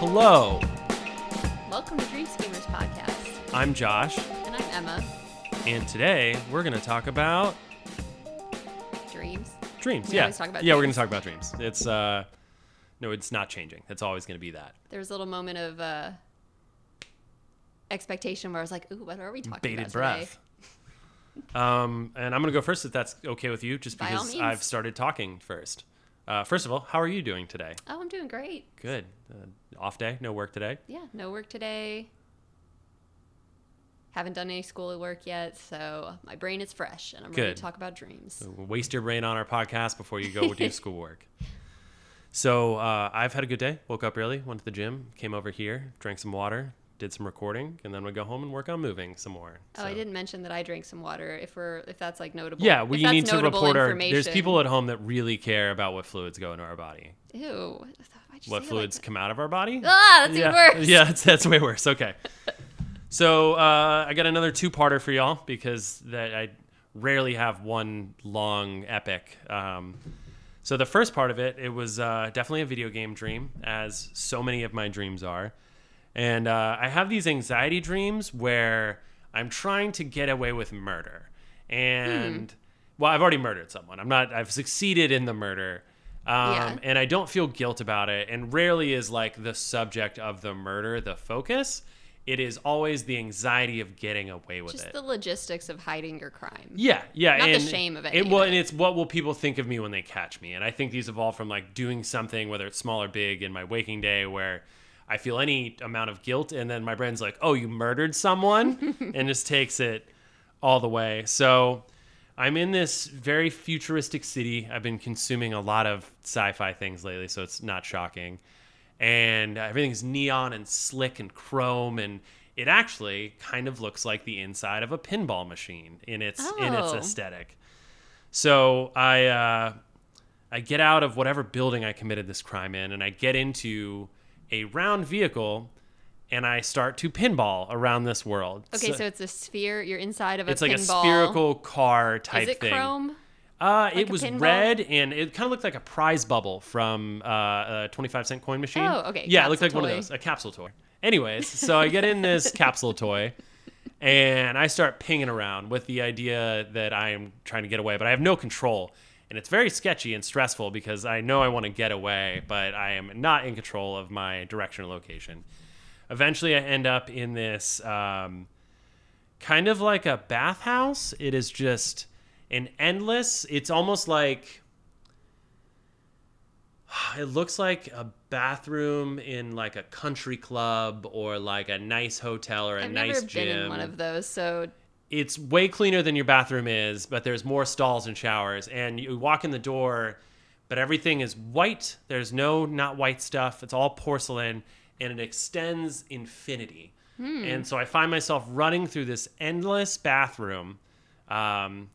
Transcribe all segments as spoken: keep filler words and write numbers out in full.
Hello. Welcome to Dream Schemers Podcast. I'm Josh. And I'm Emma. And today we're going to talk about... Dreams. Dreams, we yeah. Talk about yeah, dreams. We're going to talk about dreams. It's, uh, no, it's not changing. It's always going to be that. There's a little moment of uh, expectation where I was like, ooh, what are we talking Bated about breath. Today? Um, and I'm going to go first if that's okay with you, just because I've started talking first. Uh, first of all, how are you doing today? Oh, I'm doing great. Good. Uh, off day? No work today? Yeah, no work today. Haven't done any schoolwork yet, so my brain is fresh, and I'm Good. Ready to talk about dreams. So we'll waste your brain on our podcast before you go do schoolwork. So uh, I've had a good day. Woke up early, went to the gym, came over here, drank some water. Did some recording, and then we go home and work on moving some more. So. Oh, I didn't mention that I drank some water. If we're if that's like notable, yeah, we need to report our. There's people at home that really care about what fluids go into our body. Ew, what fluids like come out of our body? Ah, that's yeah. even worse. Yeah, that's, that's way worse. Okay, so uh, I got another two-parter for y'all because that I rarely have one long epic. Um, so the first part of it, it was uh, definitely a video game dream, as so many of my dreams are. And uh, I have these anxiety dreams where I'm trying to get away with murder. And, mm. well, I've already murdered someone. I'm not, I've succeeded in the murder. Um, yeah. And I don't feel guilt about it. And rarely is, like, the subject of the murder the focus. It is always the anxiety of getting away with Just it. Just the logistics of hiding your crime. Yeah, yeah. Not and the shame of it. It well, and it's what will people think of me when they catch me. And I think these evolve from, like, doing something, whether it's small or big, in my waking day where... I feel any amount of guilt, and then my brain's like, oh, you murdered someone, and just takes it all the way. So I'm in this very futuristic city. I've been consuming a lot of sci-fi things lately, so it's not shocking. And everything's neon and slick and chrome, and it actually kind of looks like the inside of a pinball machine in its oh. in its aesthetic. So I uh, I get out of whatever building I committed this crime in, and I get into... a round vehicle, and I start to pinball around this world. Okay, so, so it's a sphere. You're inside of a it's pinball. It's like a spherical car type thing. Is it thing. Chrome? Uh, like it was pinball? Red, and it kind of looked like a prize bubble from uh, a twenty-five cent coin machine. Oh, okay. Yeah, capsule it looked like toy. One of those, a capsule toy. Anyways, so I get in this capsule toy, and I start pinging around with the idea that I am trying to get away, but I have no control. And it's very sketchy and stressful because I know I want to get away, but I am not in control of my direction or location. Eventually, I end up in this um, kind of like a bathhouse. It is just an endless... It's almost like... It looks like a bathroom in like a country club or like a nice hotel or a I've nice gym. I've never been in one of those, so... It's way cleaner than your bathroom is, but there's more stalls and showers. And you walk in the door, but everything is white. There's no not white stuff. It's all porcelain, and it extends infinity. Hmm. And so I find myself running through this endless bathroom, um,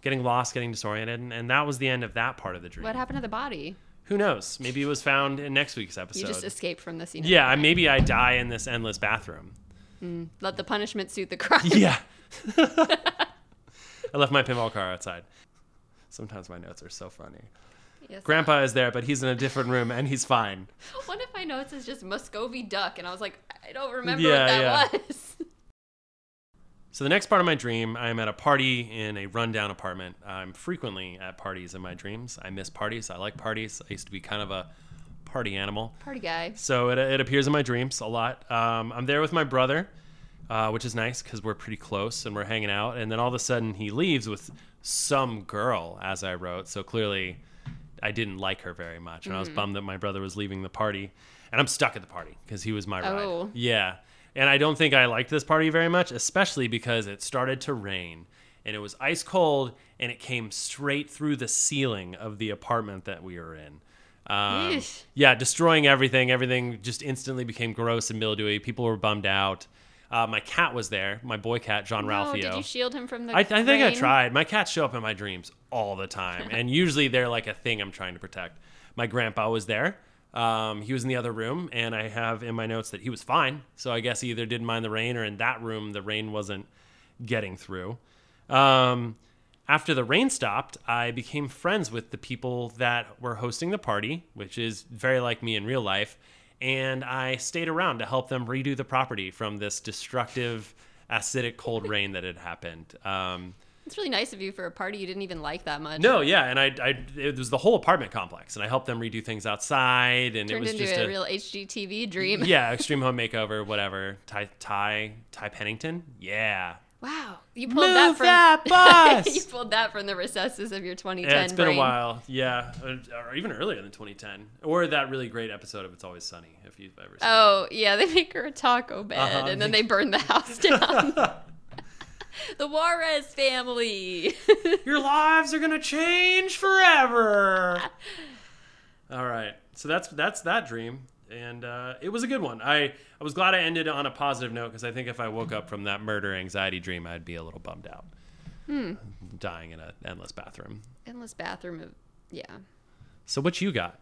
getting lost, getting disoriented. And, and that was the end of that part of the dream. What happened to the body? Who knows? Maybe it was found in next week's episode. You just escaped from the scene. Yeah, maybe I die in this endless bathroom. Mm, let the punishment suit the crime. Yeah. I left my pinball car outside. Sometimes my notes are so funny. Yes, Grandpa is there, but he's in a different room and he's fine. One of my notes is just Muscovy duck, and I was like, I don't remember yeah, what that yeah. was. So the next part of my dream, I'm at a party in a rundown apartment. I'm frequently at parties in my dreams. I miss parties. I like parties. I used to be kind of a party animal. Party guy. So it, it appears in my dreams a lot. Um, I'm there with my brother. Uh, which is nice because we're pretty close and we're hanging out. And then all of a sudden he leaves with some girl, as I wrote. So clearly I didn't like her very much. And mm-hmm. I was bummed that my brother was leaving the party. And I'm stuck at the party because he was my oh. ride. Yeah. And I don't think I liked this party very much, especially because it started to rain. And it was ice cold and it came straight through the ceiling of the apartment that we were in. Um, yeah, destroying everything. Everything just instantly became gross and mildewy. People were bummed out. Uh, my cat was there, my boy cat, John no, Ralphio. Did you shield him from the I, I think rain? I tried. My cats show up in my dreams all the time, and usually they're like a thing I'm trying to protect. My grandpa was there. Um, he was in the other room, and I have in my notes that he was fine, so I guess he either didn't mind the rain or in that room the rain wasn't getting through. Um, after the rain stopped, I became friends with the people that were hosting the party, which is very like me in real life. and I stayed around to help them redo the property from this destructive, acidic cold rain that had happened. Um, it's really nice of you for a party you didn't even like that much. No, yeah, and I, I it was the whole apartment complex, and I helped them redo things outside, and Turned it was into just a, a real H G T V dream. Yeah, extreme home makeover, whatever. Ty, Ty, Ty Pennington, yeah. Wow, you pulled Move that from that bus. You pulled that from the recesses of your twenty ten. Yeah, it's been brain. a while. Yeah, or even earlier than twenty ten, or that really great episode of It's Always Sunny, if you've ever seen. Oh that. Yeah, they make her a taco bed, uh-huh. and then they burn the house down. The Juarez family. Your lives are going to change forever. All right. So that's that's that dream. And uh, it was a good one. I, I was glad I ended on a positive note, because I think if I woke up from that murder anxiety dream, I'd be a little bummed out. Hmm. Dying in an endless bathroom. Endless bathroom. Of, yeah. So what you got?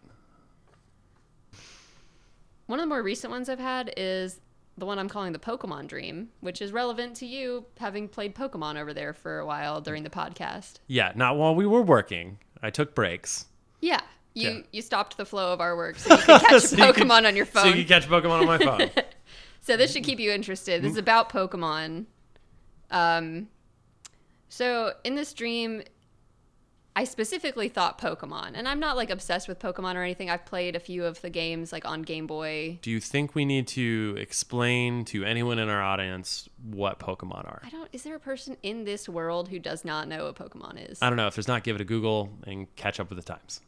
One of the more recent ones I've had is the one I'm calling the Pokemon dream, which is relevant to you having played Pokemon over there for a while during the podcast. Yeah, not while we were working. I took breaks. Yeah, you yeah. you stopped the flow of our work so you could catch so Pokemon could, on your phone. So you could catch Pokemon on my phone. So this should keep you interested. This is about Pokemon. Um, so in this dream, I specifically thought Pokemon, and I'm not like obsessed with Pokemon or anything. I've played a few of the games like on Game Boy. Do you think we need to explain to anyone in our audience what Pokemon are? I don't, is there a person in this world who does not know what Pokemon is? I don't know. If there's not, give it a Google and catch up with the times.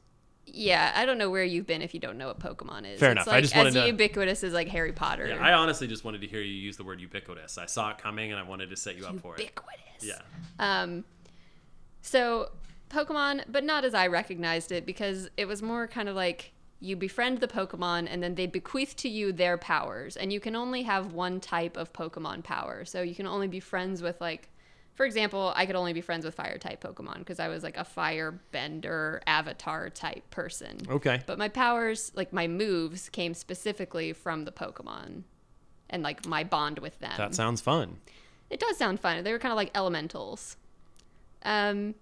Yeah. I don't know where you've been if you don't know what Pokemon is. Fair it's enough. Like I just wanted as to, ubiquitous as like Harry Potter. Yeah, I honestly just wanted to hear you use the word ubiquitous. I saw it coming and I wanted to set you ubiquitous. up for it. Ubiquitous. Yeah. Um, so... Pokemon, but not as I recognized it, because it was more kind of like you befriend the Pokemon and then they bequeath to you their powers, and you can only have one type of Pokemon power. So you can only be friends with, like, for example, I could only be friends with fire type Pokemon because I was like a firebender avatar type person. Okay. But my powers, like my moves, came specifically from the Pokemon and like my bond with them. That sounds fun. It does sound fun. They were kind of like elementals. Um...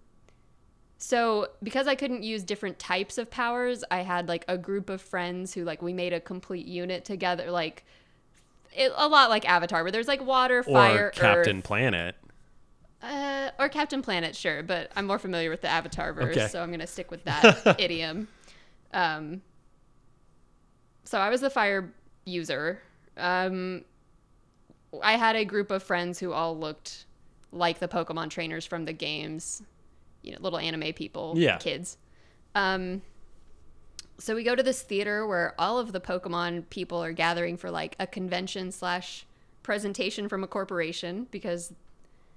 So because I couldn't use different types of powers, I had like a group of friends who like we made a complete unit together, like it, a lot like Avatar, where there's like water, fire, or Captain Earth. Planet. Uh, or Captain Planet, sure, but I'm more familiar with the Avatar verse, okay. So I'm gonna stick with that idiom. Um, so I was the fire user. Um, I had a group of friends who all looked like the Pokemon trainers from the games. You know, little anime people, yeah. kids. Um, so we go to this theater where all of the Pokemon people are gathering for like a convention slash presentation from a corporation, because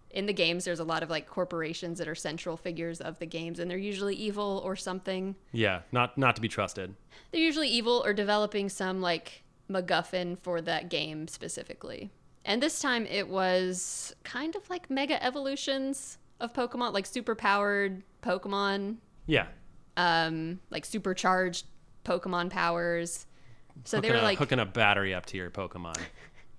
in the games there's a lot of like corporations that are central figures of the games, and they're usually evil or something. Yeah, not not to be trusted. They're usually evil or developing some like MacGuffin for that game specifically. And this time it was kind of like mega evolutions of Pokemon, like super-powered Pokemon. Yeah. Um, like supercharged Pokemon powers. So hooking they were a, like... hooking a battery up to your Pokemon.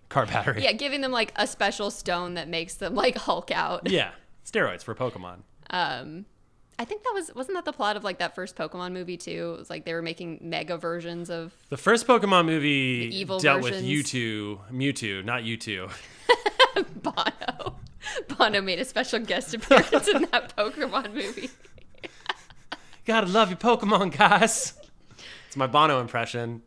Car battery. Yeah, giving them like a special stone that makes them like Hulk out. Yeah. Steroids for Pokemon. Um, I think that was... Wasn't that the plot of like that first Pokemon movie too? It was like they were making mega versions of... The first Pokemon movie evil dealt versions. with Mewtwo. Mewtwo, not Mewtwo. Bono. Bono made a special guest appearance in that Pokemon movie. Gotta love your Pokemon, guys. It's my Bono impression.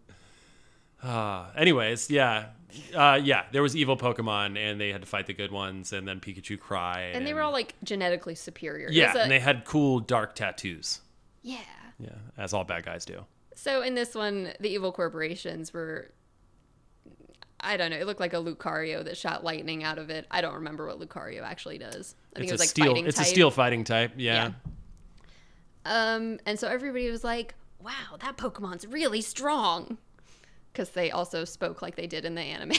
Uh, anyways, yeah. Uh, yeah, there was evil Pokemon, and they had to fight the good ones, and then Pikachu cried. And, and they were all, like, genetically superior. Yeah, a, and they had cool, dark tattoos. Yeah. Yeah, as all bad guys do. So in this one, the evil corporations were... I don't know. It looked like a Lucario that shot lightning out of it. I don't remember what Lucario actually does. I think it's it was a like steel, fighting it's type. It's a steel fighting type. Yeah. yeah. Um, and so everybody was like, wow, that Pokemon's really strong. Because they also spoke like they did in the anime.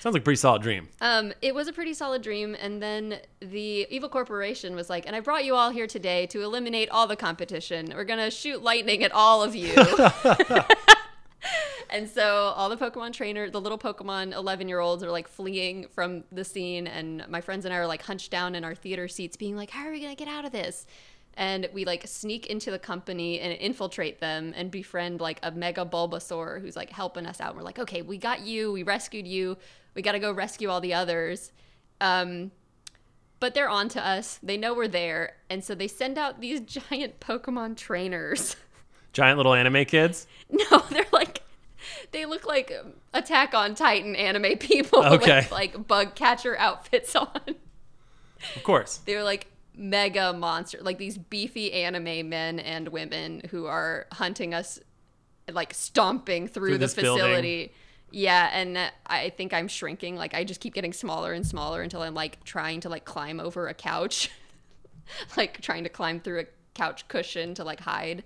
Sounds like a pretty solid dream. Um, it was a pretty solid dream. And then the evil corporation was like, and I brought you all here today to eliminate all the competition. We're going to shoot lightning at all of you. And so all the Pokemon trainer, the little Pokemon eleven-year-olds are, like, fleeing from the scene. And my friends and I are, like, hunched down in our theater seats being like, how are we going to get out of this? and we like sneak into the company and infiltrate them and befriend like a mega Bulbasaur who's like helping us out. And we're like, okay, we got you, we rescued you, we got to go rescue all the others. Um, but they're on to us. They know we're there. And so they send out these giant Pokemon trainers. Giant little anime kids? No, they're like, they look like Attack on Titan anime people. Okay. With like bug catcher outfits on. Of course. They're like mega monster, like these beefy anime men and women who are hunting us, like stomping through, through the facility. Building. Yeah, and I think I'm shrinking. Like, I just keep getting smaller and smaller until I'm, like, trying to, like, climb over a couch. Like, trying to climb through a couch cushion to, like, hide.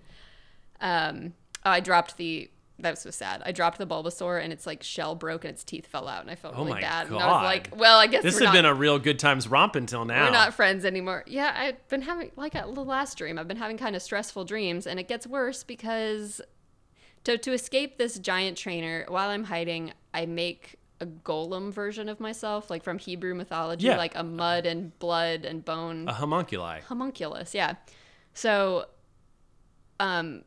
Um, oh, I dropped the... That was so sad. I dropped the Bulbasaur, and its, like, shell broke, and its teeth fell out, and I felt oh really bad. God. And I was like, well, I guess this we're not... This has been a real good times romp until now. We're not friends anymore. Yeah, I've been having, like, a last dream. I've been having kind of stressful dreams, and it gets worse because... So to escape this giant trainer, while I'm hiding, I make a golem version of myself, like from Hebrew mythology, yeah. like a mud and blood and bone. A homunculi. Homunculus, yeah. So um,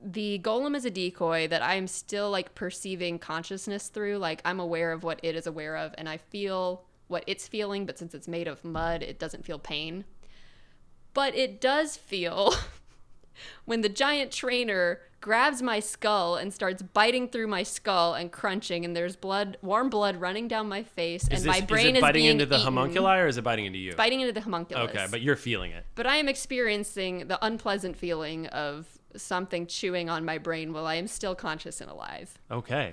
the golem is a decoy that I'm still like perceiving consciousness through. Like I'm aware of what it is aware of, and I feel what it's feeling, but since it's made of mud, it doesn't feel pain. But it does feel when the giant trainer... grabs my skull and starts biting through my skull and crunching, and there's blood, warm blood running down my face, is and this, my brain is, it biting is being into the eaten. Homunculi, or is it biting into you? It's biting into the homunculus. Okay, but you're feeling it. But I am experiencing the unpleasant feeling of something chewing on my brain while I am still conscious and alive. Okay.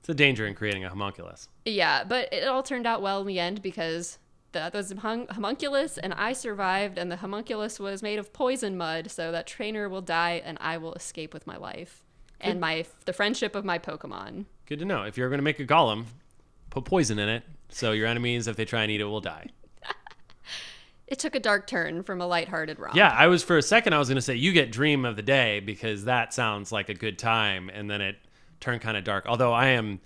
It's a danger in creating a homunculus. Yeah, but it all turned out well in the end because... That was hum- homunculus, and I survived, and the homunculus was made of poison mud, so that trainer will die, and I will escape with my life Good. and my the friendship of my Pokemon. Good to know. If you're going to make a golem, put poison in it, so your enemies, if they try and eat it, will die. It took a dark turn from a lighthearted romp. Yeah, I was for a second, I was going to say, you get dream of the day, because that sounds like a good time, and then it turned kind of dark. Although I am,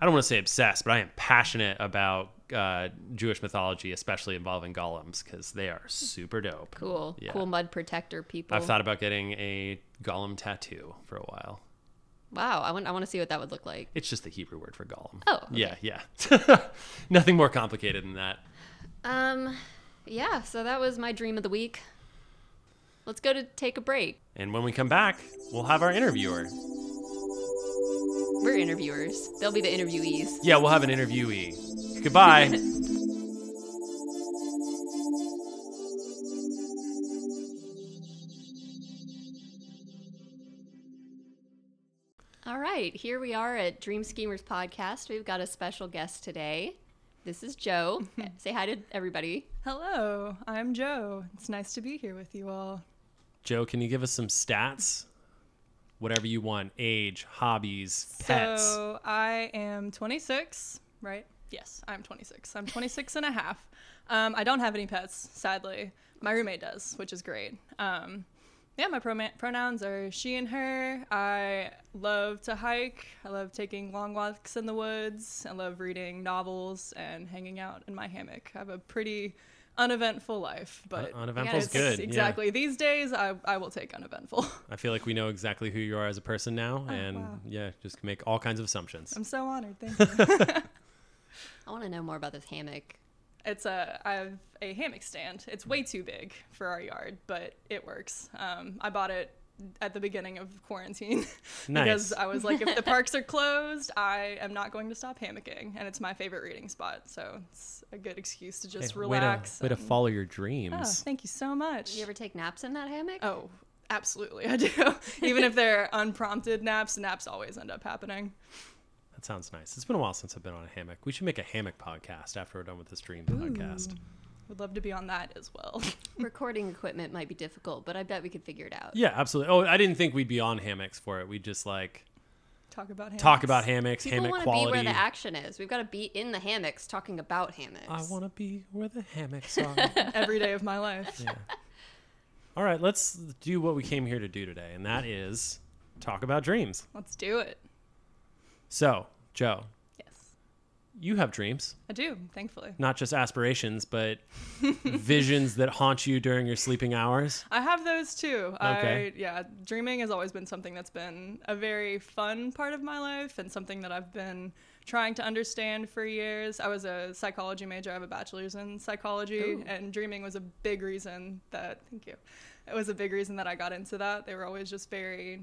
I don't want to say obsessed, but I am passionate about... Uh, Jewish mythology, especially involving golems, because they are super dope. Cool. Yeah. Cool mud protector people. I've thought about getting a golem tattoo for a while. Wow. I want I want to see what that would look like. It's just the Hebrew word for golem. Oh. Okay. Yeah, yeah. Nothing more complicated than that. Um, yeah, so that was my dream of the week. Let's go to take a break. And when we come back, we'll have our interviewer. We're interviewers. They'll be the interviewees. Yeah, we'll have an interviewee. Goodbye. All right, here we are at Dream Schemers Podcast. We've got a special guest today. This is Joe. Say hi to everybody. Hello, I'm Joe. It's nice to be here with you all. Joe, can you give us some stats? Whatever you want, age, hobbies, pets. So I am twenty-six, right? Yes, I'm twenty-six. I'm twenty-six and a half. Um, I don't have any pets, sadly. My roommate does, which is great. Um, yeah, my pro- pronouns are she and her. I love to hike. I love taking long walks in the woods. I love reading novels and hanging out in my hammock. I have a pretty uneventful life, but Un- uneventful's yeah, good. Exactly. Yeah. These days, I, I will take uneventful. I feel like we know exactly who you are as a person now, oh, and wow. yeah, just can make all kinds of assumptions. I'm so honored. Thank you. I want to know more about this hammock. It's a, I have a hammock stand. It's way too big for our yard, but it works. Um, I bought it at the beginning of quarantine nice. because I was like, if the parks are closed, I am not going to stop hammocking. And it's my favorite reading spot. So it's a good excuse to just hey, relax. Way to, and... way to follow your dreams. Oh, thank you so much. You ever take naps in that hammock? Oh, absolutely. I do. Even if they're unprompted naps, naps always end up happening. Sounds nice. It's been a while since I've been on a hammock. We should make a hammock podcast after we're done with this dream Ooh. podcast. Would love to be on that as well. Recording equipment might be difficult, but I bet we could figure it out. Yeah, absolutely. Oh, I didn't think we'd be on hammocks for it. We'd just like talk about hammocks. Talk about hammocks, People hammock quality. People want to be where the action is. We've got to be in the hammocks talking about hammocks. I want to be where the hammocks are. Every day of my life. Yeah. All right, let's do what we came here to do today, and that is talk about dreams. Let's do it. So, Joe. Yes. you have dreams. I do, thankfully. Not just aspirations, but visions that haunt you during your sleeping hours. I have those too. Okay. I, yeah, dreaming has always been something that's been a very fun part of my life and something that I've been trying to understand for years. I was a psychology major. I have a bachelor's in psychology. Ooh. And dreaming was a big reason that, thank you, it was a big reason that I got into that. They were always just very,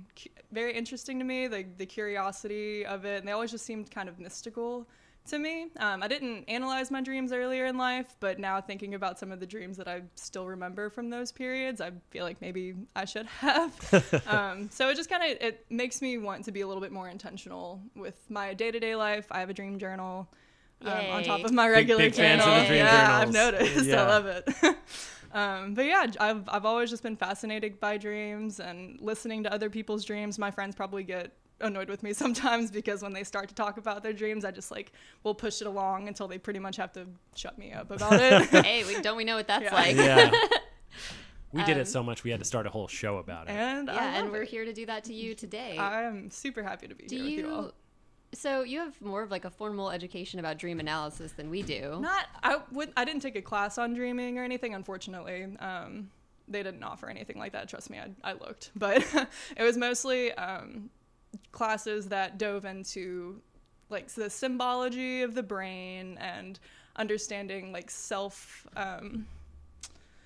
very interesting to me, the, the curiosity of it. And they always just seemed kind of mystical to me. Um, I didn't analyze my dreams earlier in life, but now thinking about some of the dreams that I still remember from those periods, I feel like maybe I should have. um, so it just kind of, it makes me want to be a little bit more intentional with my day-to-day life. I have a dream journal um, on top of my regular big, big journal. Fans of the dream yeah, journals. I've noticed. Yeah. I love it. Um, but yeah, I've, I've always just been fascinated by dreams and listening to other people's dreams. My friends probably get annoyed with me sometimes because when they start to talk about their dreams, I just like will push it along until they pretty much have to shut me up about it. Hey, we, don't we know what that's yeah. like? Yeah. We um, did it so much we had to start a whole show about it. And yeah, and we're it. here to do that to you today. I'm super happy to be do here you, with you all. So you have more of like a formal education about dream analysis than we do. Not, I would, I didn't take a class on dreaming or anything, unfortunately. Um, they didn't offer anything like that. Trust me, I, I looked, but it was mostly, um, classes that dove into like the symbology of the brain and understanding like self um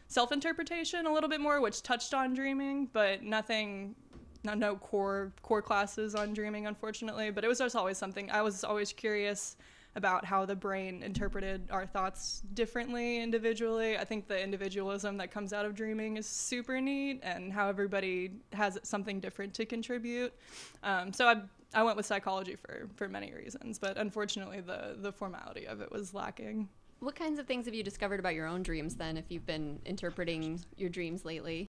self-interpretation a little bit more, which touched on dreaming, but nothing no, no core core classes on dreaming, unfortunately. But it was just always something I was always curious about, how the brain interpreted our thoughts differently individually. I think the individualism that comes out of dreaming is super neat, and how everybody has something different to contribute. Um, so I I went with psychology for, for many reasons, but unfortunately the, the formality of it was lacking. What kinds of things have you discovered about your own dreams then, if you've been interpreting your dreams lately?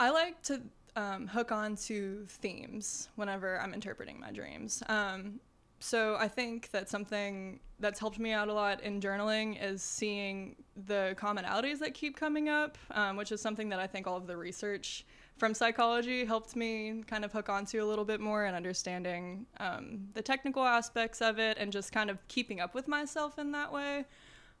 I like to um, hook on to themes whenever I'm interpreting my dreams. Um, So I think that something that's helped me out a lot in journaling is seeing the commonalities that keep coming up, um, which is something that I think all of the research from psychology helped me kind of hook onto a little bit more, and understanding um, the technical aspects of it, and just kind of keeping up with myself in that way.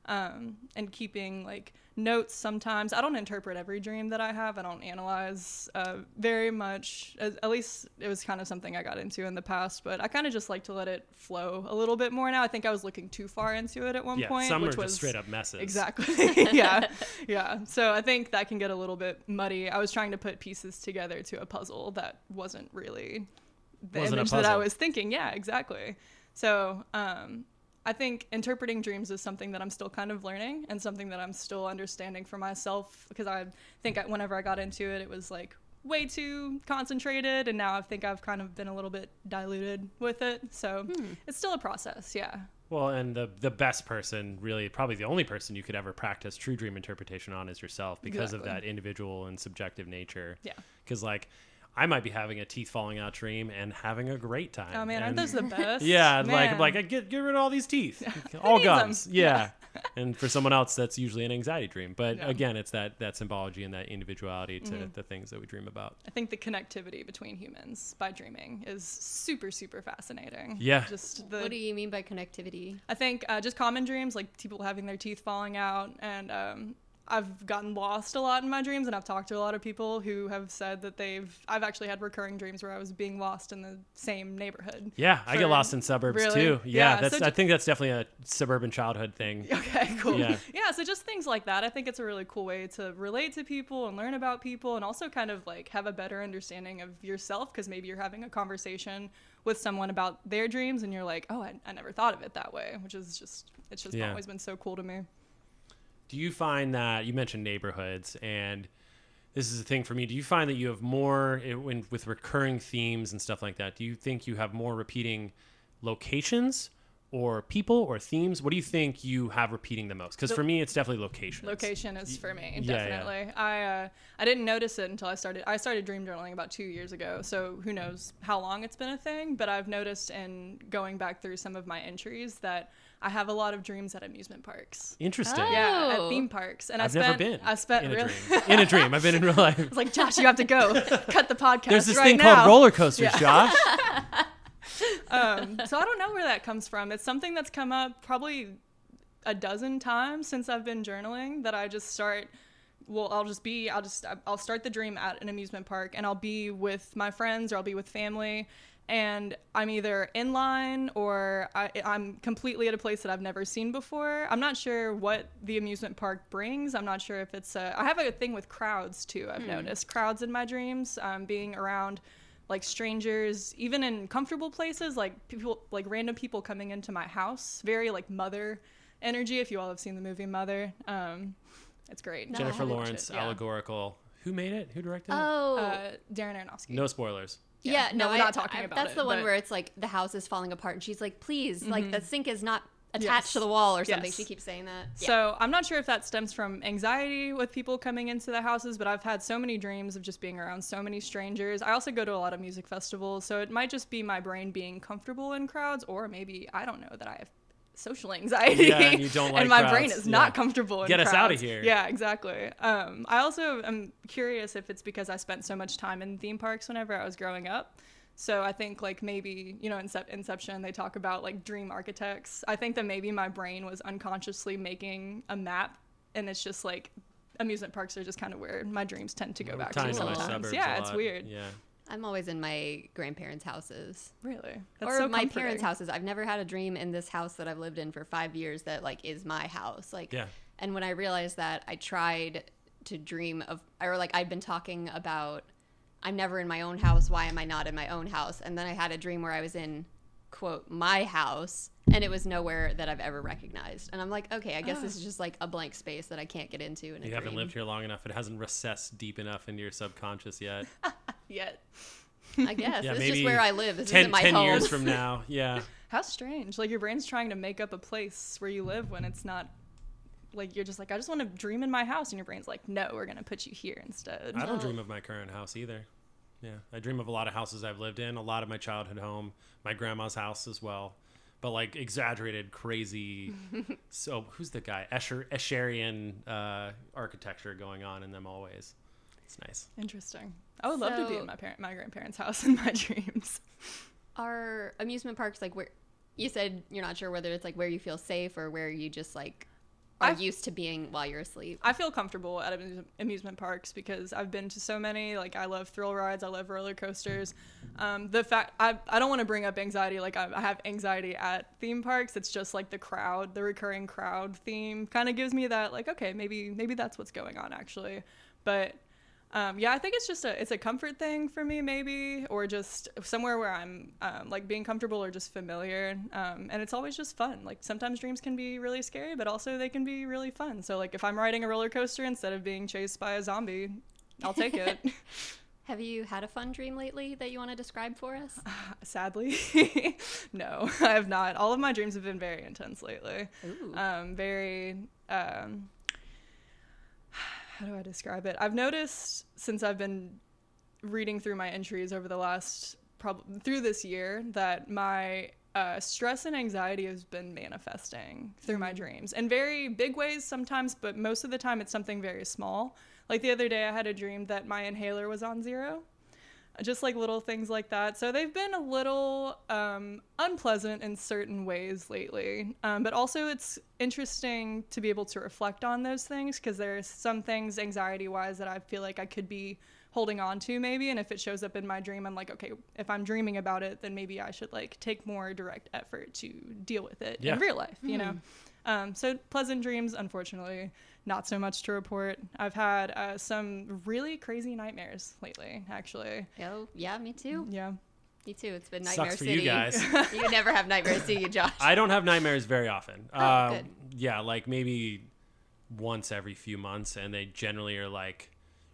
Um, and keeping like notes sometimes. I don't interpret every dream that I have. I don't analyze uh, very much. As, at least it was kind of something I got into in the past, but I kind of just like to let it flow a little bit more now. I think I was looking too far into it at one yeah, point. Yeah, some which are just was, straight up messes. Exactly. yeah, yeah. So I think that can get a little bit muddy. I was trying to put pieces together to a puzzle that wasn't really the wasn't image that I was thinking. Yeah, exactly. So, um, I think interpreting dreams is something that I'm still kind of learning, and something that I'm still understanding for myself, because I think I, whenever I got into it, it was like way too concentrated, and now I think I've kind of been a little bit diluted with it. So hmm. it's still a process, yeah. Well, and the the best person, really, probably the only person you could ever practice true dream interpretation on is yourself, because exactly. of that individual and subjective nature. Yeah. Because like, I might be having a teeth falling out dream and having a great time. Oh man, and aren't those the best? Yeah, man. like like get get rid of all these teeth, all guns. Yeah, and for someone else, that's usually an anxiety dream. But yeah. again, it's that that symbology and that individuality to mm-hmm. the things that we dream about. I think the connectivity between humans by dreaming is super super fascinating. Yeah. Just the, what do you mean by connectivity? I think uh, just common dreams, like people having their teeth falling out, and. Um, I've gotten lost a lot in my dreams, and I've talked to a lot of people who have said that they've, I've actually had recurring dreams where I was being lost in the same neighborhood. Yeah. For, I get lost in suburbs really? too. Yeah. yeah that's, so I think that's definitely a suburban childhood thing. Okay, cool. Yeah. yeah. So just things like that. I think it's a really cool way to relate to people and learn about people, and also kind of like have a better understanding of yourself, because maybe you're having a conversation with someone about their dreams and you're like, oh, I, I never thought of it that way, which is just, it's just yeah. always been so cool to me. Do you find that, you mentioned neighborhoods, and this is a thing for me, do you find that you have more, it, when, with recurring themes and stuff like that, do you think you have more repeating locations or people or themes? What do you think you have repeating the most? Because for me, it's definitely locations. Location is for me, definitely. Yeah, yeah. I uh, I didn't notice it until I started, I started dream journaling about two years ago, so who knows how long it's been a thing, but I've noticed in going back through some of my entries that I have a lot of dreams at amusement parks. Interesting. Oh. Yeah, at theme parks. And I've I spent, never been I spent in a really dream. In a dream. I've been in real life. It's like, Josh, you have to go. Cut the podcast right now. There's this right thing now. called roller coasters, yeah. Josh. Um, so I don't know where that comes from. It's something that's come up probably a dozen times since I've been journaling, that I just start, well, I'll just be, I'll just, I'll start the dream at an amusement park, and I'll be with my friends or I'll be with family, and I'm either in line or I, I'm completely at a place that I've never seen before. I'm not sure what the amusement park brings. I'm not sure if it's a, I have a thing with crowds too. I've mm. noticed crowds in my dreams, um, being around like strangers, even in comfortable places, like people, like random people coming into my house, very like Mother energy. If you all have seen the movie Mother, um, it's great. No, Jennifer Lawrence, it, yeah. allegorical. Who made it? Who directed oh. it? Uh, Darren Aronofsky. No spoilers. Yeah, yeah, no, we're I, not talking I, about that's it. That's the one where it's like the house is falling apart and she's like, please, mm-hmm. like the sink is not attached yes. to the wall or something. Yes. She keeps saying that. Yeah. So I'm not sure if that stems from anxiety with people coming into the houses, but I've had so many dreams of just being around so many strangers. I also go to a lot of music festivals, so it might just be my brain being comfortable in crowds, or maybe, I don't know, that I have social anxiety yeah, and, you don't like and my crowds. Brain is yeah. not comfortable in get us crowds. Out of here yeah exactly um I also am curious if it's because I spent so much time in theme parks whenever I was growing up, so I think like maybe, you know, in Inception they talk about like dream architects. I think that maybe my brain was unconsciously making a map, and it's just like amusement parks are just kind of where my dreams tend to go back to sometimes. Yeah, it's weird. Yeah, I'm always in my grandparents' houses. Really? That's or so my parents' houses. I've never had a dream in this house that I've lived in for five years that like is my house. Like, yeah. And when I realized that, I tried to dream of, or like I've been talking about, I'm never in my own house. Why am I not in my own house? And then I had a dream where I was in, quote, my house, and it was nowhere that I've ever recognized. And I'm like, okay, I guess oh. this is just like a blank space that I can't get into. In you a haven't dream. Lived here long enough. It hasn't recessed deep enough into your subconscious yet. Yet I guess yeah, this is just where I live. This ten, isn't my ten home. Years from now. Yeah. How strange. Like your brain's trying to make up a place where you live when it's not, like you're just like, I just want to dream in my house, and your brain's like, no, we're gonna put you here instead. I don't oh. dream of my current house either. Yeah, I dream of a lot of houses I've lived in, a lot of my childhood home, my grandma's house as well, but like exaggerated crazy so who's the guy Escher Escherian uh architecture going on in them always. It's nice. Interesting. I would so, love to be in my parent, my grandparents' house in my dreams. Are amusement parks like where you said you're not sure whether it's like where you feel safe or where you just like are I've, used to being while you're asleep? I feel comfortable at amusement parks because I've been to so many. Like I love thrill rides. I love roller coasters. Um, the fact I I don't want to bring up anxiety. Like I, I have anxiety at theme parks. It's just like the crowd, the recurring crowd theme, kind of gives me that like okay maybe maybe that's what's going on actually, but. Um, yeah, I think it's just a it's a comfort thing for me, maybe, or just somewhere where I'm um, like being comfortable or just familiar. Um, and it's always just fun. Like sometimes dreams can be really scary, but also they can be really fun. So like if I'm riding a roller coaster instead of being chased by a zombie, I'll take it. Have you had a fun dream lately that you want to describe for us? Uh, sadly, no, I have not. All of my dreams have been very intense lately. Ooh. Um, very. Um, How do I describe it? I've noticed since I've been reading through my entries over the last, probably through this year, that my uh, stress and anxiety has been manifesting through my dreams in very big ways sometimes, but most of the time it's something very small. Like the other day I had a dream that my inhaler was on zero. Just like little things like that. So they've been a little um, unpleasant in certain ways lately. Um, but also it's interesting to be able to reflect on those things, because there's some things anxiety-wise that I feel like I could be holding on to maybe. And if it shows up in my dream, I'm like, okay, if I'm dreaming about it, then maybe I should like take more direct effort to deal with it yeah. in real life, you mm. know? Um, so pleasant dreams, unfortunately, not so much to report. I've had uh, some really crazy nightmares lately, actually. Oh, yeah, me too. Yeah. Me too. It's been Nightmare Sucks for City. You guys. You never have nightmares, do you, Josh? I don't have nightmares very often. Oh, um, good. Yeah, like maybe once every few months, and they generally are like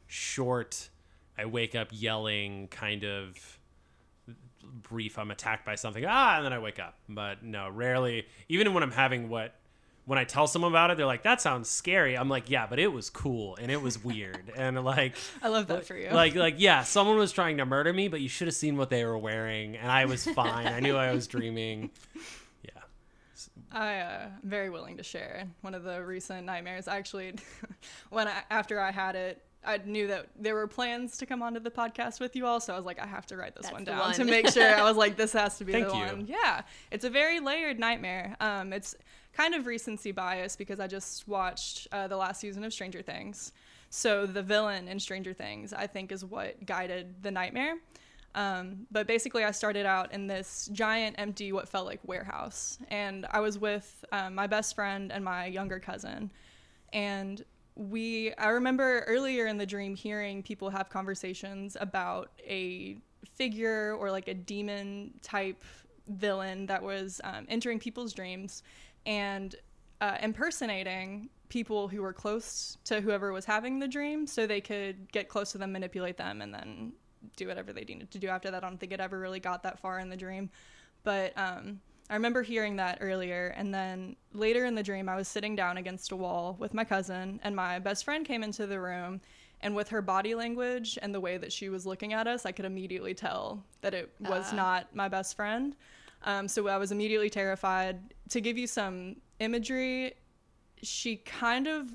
short, I wake up yelling, kind of... brief, I'm attacked by something, ah, and then I wake up. But no, rarely, even when I'm having what, when I tell someone about it, they're like, that sounds scary. I'm like, yeah, but it was cool and it was weird. And like, I love that for you. Like, like, yeah, someone was trying to murder me, but you should have seen what they were wearing. And I was fine. I knew I was dreaming. Yeah. I, uh, I'm very willing to share one of the recent nightmares. Actually, when I, after I had it, I knew that there were plans to come onto the podcast with you all, so I was like, I have to write this That's one down one. to make sure. I was like, this has to be Thank the you. one. Yeah, it's a very layered nightmare. Um, it's kind of recency bias because I just watched uh, the last season of Stranger Things. So the villain in Stranger Things, I think, is what guided the nightmare. Um, but basically, I started out in this giant, empty, what felt like warehouse. And I was with um, my best friend and my younger cousin. And we, I remember earlier in the dream hearing people have conversations about a figure or like a demon type villain that was um, entering people's dreams and uh, impersonating people who were close to whoever was having the dream so they could get close to them, manipulate them, and then do whatever they needed to do after that. I don't think it ever really got that far in the dream. But um, I remember hearing that earlier. And then later in the dream, I was sitting down against a wall with my cousin, and my best friend came into the room. And with her body language and the way that she was looking at us, I could immediately tell that it was uh. not my best friend. Um, so I was immediately terrified. To give you some imagery, she kind of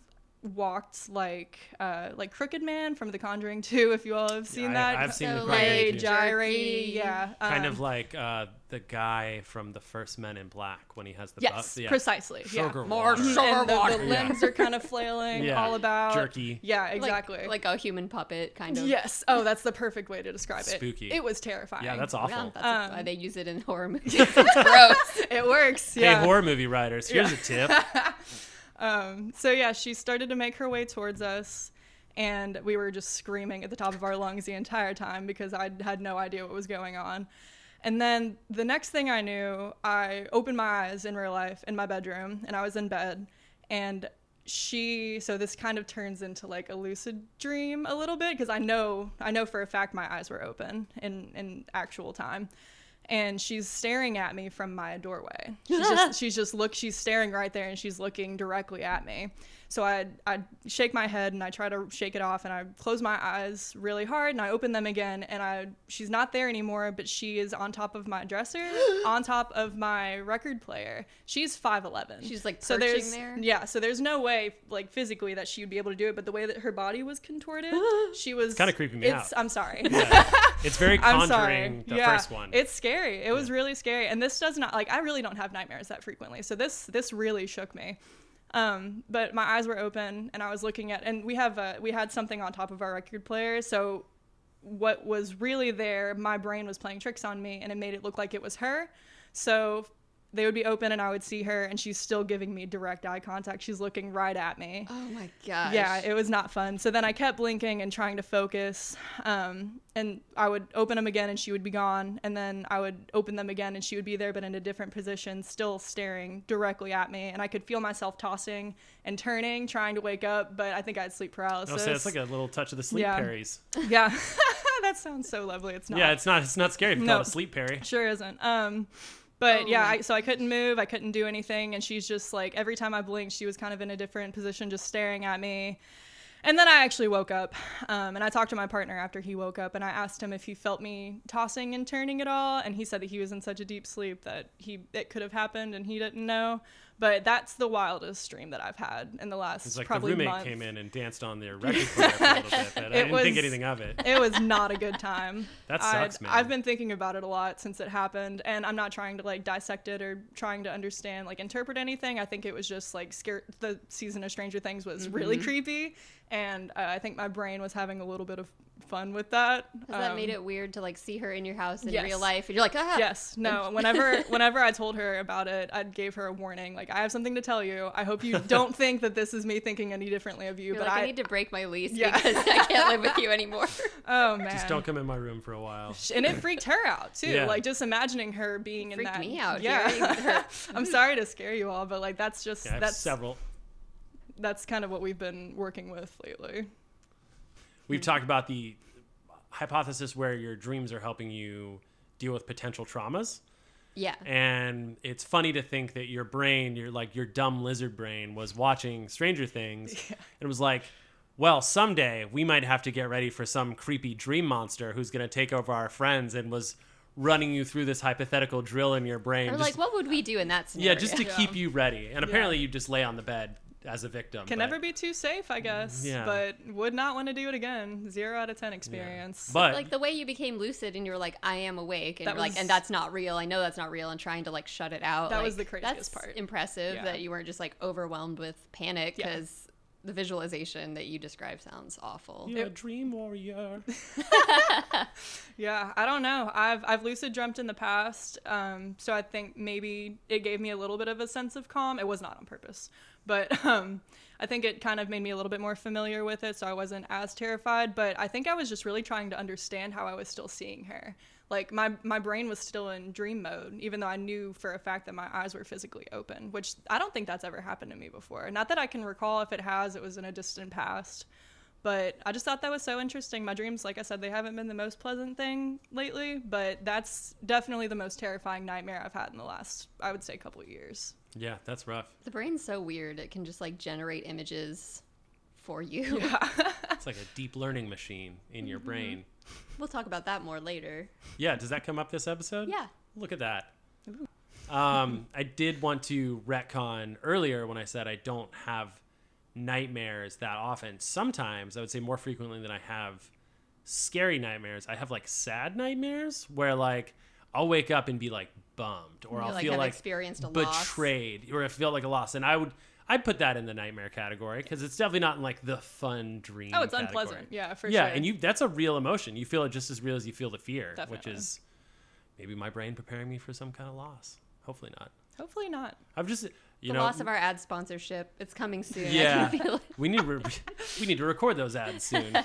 walked like uh like Crooked Man from The Conjuring two, if you all have seen yeah, I, that I've seen so The Conjuring two. Gyrating, yeah um, kind of like uh the guy from the first Men in Black when he has the yes buff. Yeah. precisely sugar yeah more sugar and water. The, the limbs yeah. are kind of flailing yeah. all about jerky yeah exactly like, like a human puppet kind of yes oh that's the perfect way to describe spooky. it spooky it was terrifying yeah that's awful yeah, that's um, why they use it in horror movies. It's gross. It works. Yeah. Hey, horror movie writers, here's yeah. a tip. Um, so yeah, she started to make her way towards us, and we were just screaming at the top of our lungs the entire time because I had no idea what was going on. And then the next thing I knew, I opened my eyes in real life in my bedroom, and I was in bed, and she, so this kind of turns into like a lucid dream a little bit because I know, I know for a fact my eyes were open in, in actual time. And she's staring at me from my doorway. She's just, she's just look. She's staring right there, and she's looking directly at me. So I, I shake my head, and I try to shake it off, and I close my eyes really hard, and I open them again, and I, she's not there anymore, but she is on top of my dresser, on top of my record player. She's five eleven. She's like perching so there? Yeah, so there's no way, like, physically that she would be able to do it, but the way that her body was contorted, she was... It's kind of creeping me it's, out. I'm sorry. Yeah. It's very Conjuring, the yeah. first one. It's scary. It was yeah. really scary, and this does not... Like, I really don't have nightmares that frequently, so this this really shook me. Um, but my eyes were open and I was looking at, and we have, uh, we had something on top of our record player. So what was really there, my brain was playing tricks on me and it made it look like it was her. So they would be open and I would see her and she's still giving me direct eye contact. She's looking right at me. Oh my gosh. Yeah, it was not fun. So then I kept blinking and trying to focus. Um, and I would open them again and she would be gone. And then I would open them again and she would be there, but in a different position, still staring directly at me. And I could feel myself tossing and turning, trying to wake up, but I think I had sleep paralysis. Oh, so it's like a little touch of the sleep yeah. parries. Yeah. That sounds so lovely. It's not. Yeah, it's not, it's not scary if you no, call it a sleep parry. Sure isn't. Um, But, oh yeah, I, so I couldn't move. I couldn't do anything. And she's just like, every time I blinked, she was kind of in a different position, just staring at me. And then I actually woke up. Um, and I talked to my partner after he woke up. And I asked him if he felt me tossing and turning at all. And he said that he was in such a deep sleep that he it could have happened and he didn't know. But that's the wildest dream that I've had in the last it's like probably month. The roommate month. Came in and danced on their record player for a little bit, but it I didn't was, think anything of it. It was not a good time. That sucks, I'd, man. I've been thinking about it a lot since it happened, and I'm not trying to, like, dissect it or trying to understand, like, interpret anything. I think it was just, like, scare- the season of Stranger Things was mm-hmm. really creepy, and uh, I think my brain was having a little bit of fun with that. Has um, that made it weird to, like, see her in your house in yes. real life? And you're like, ah. Yes. No. Whenever whenever I told her about it, I gave her a warning. Like, I have something to tell you. I hope you don't think that this is me thinking any differently of you. You're but like, I, I need to break my lease yeah. because I can't live with you anymore. Oh, man. Just don't come in my room for a while. And it freaked her out, too. Yeah. Like, just imagining her being it in that. Freaked me out. Yeah. I'm sorry to scare you all, but, like, that's just. Yeah, I have that's several. That's kind of what we've been working with lately. We've talked about the hypothesis where your dreams are helping you deal with potential traumas. Yeah. And it's funny to think that your brain, your like your dumb lizard brain was watching Stranger Things yeah. and was like, well, someday we might have to get ready for some creepy dream monster who's going to take over our friends, and was running you through this hypothetical drill in your brain. Or just, like, what would we do in that scenario? Yeah, just to yeah. keep you ready. And apparently yeah. you just lay on the bed as a victim. Can but, never be too safe, I guess. Yeah. But would not want to do it again. Zero out of ten experience. Yeah. But like the way you became lucid and you were like, I am awake, and that you're was, like, and that's not real. I know that's not real, and trying to like shut it out. That like, was the craziest that's part. That's impressive yeah. that you weren't just like overwhelmed with panic because yeah. the visualization that you described sounds awful. You're it, a dream warrior. Yeah, I don't know. I've I've lucid dreamt in the past, um, so I think maybe it gave me a little bit of a sense of calm. It was not on purpose. But um, I think it kind of made me a little bit more familiar with it, so I wasn't as terrified. But I think I was just really trying to understand how I was still seeing her. Like, my, my brain was still in dream mode, even though I knew for a fact that my eyes were physically open, which I don't think that's ever happened to me before. Not that I can recall. If it has, it was in a distant past. But I just thought that was so interesting. My dreams, like I said, they haven't been the most pleasant thing lately, but that's definitely the most terrifying nightmare I've had in the last, I would say, couple of years. Yeah, that's rough. The brain's so weird. It can just like generate images for you. Yeah. It's like a deep learning machine in your mm-hmm. brain. We'll talk about that more later. Yeah, does that come up this episode? Yeah. Look at that. Um, I did want to retcon earlier when I said I don't have nightmares that often. Sometimes, I would say more frequently than I have scary nightmares, I have like sad nightmares where like I'll wake up and be like bummed, or I'll like feel like experienced a betrayed, loss. Or I feel like a loss. And I would, I'd put that in the nightmare category because it's definitely not in like the fun dream. Oh, it's category. Unpleasant. Yeah, for yeah, sure. Yeah, and you, that's a real emotion. You feel it just as real as you feel the fear, definitely. Which is maybe my brain preparing me for some kind of loss. Hopefully not. Hopefully not. I've just, you the know, loss of our ad sponsorship. It's coming soon. Yeah, I can feel it. we need re- we need to record those ads soon.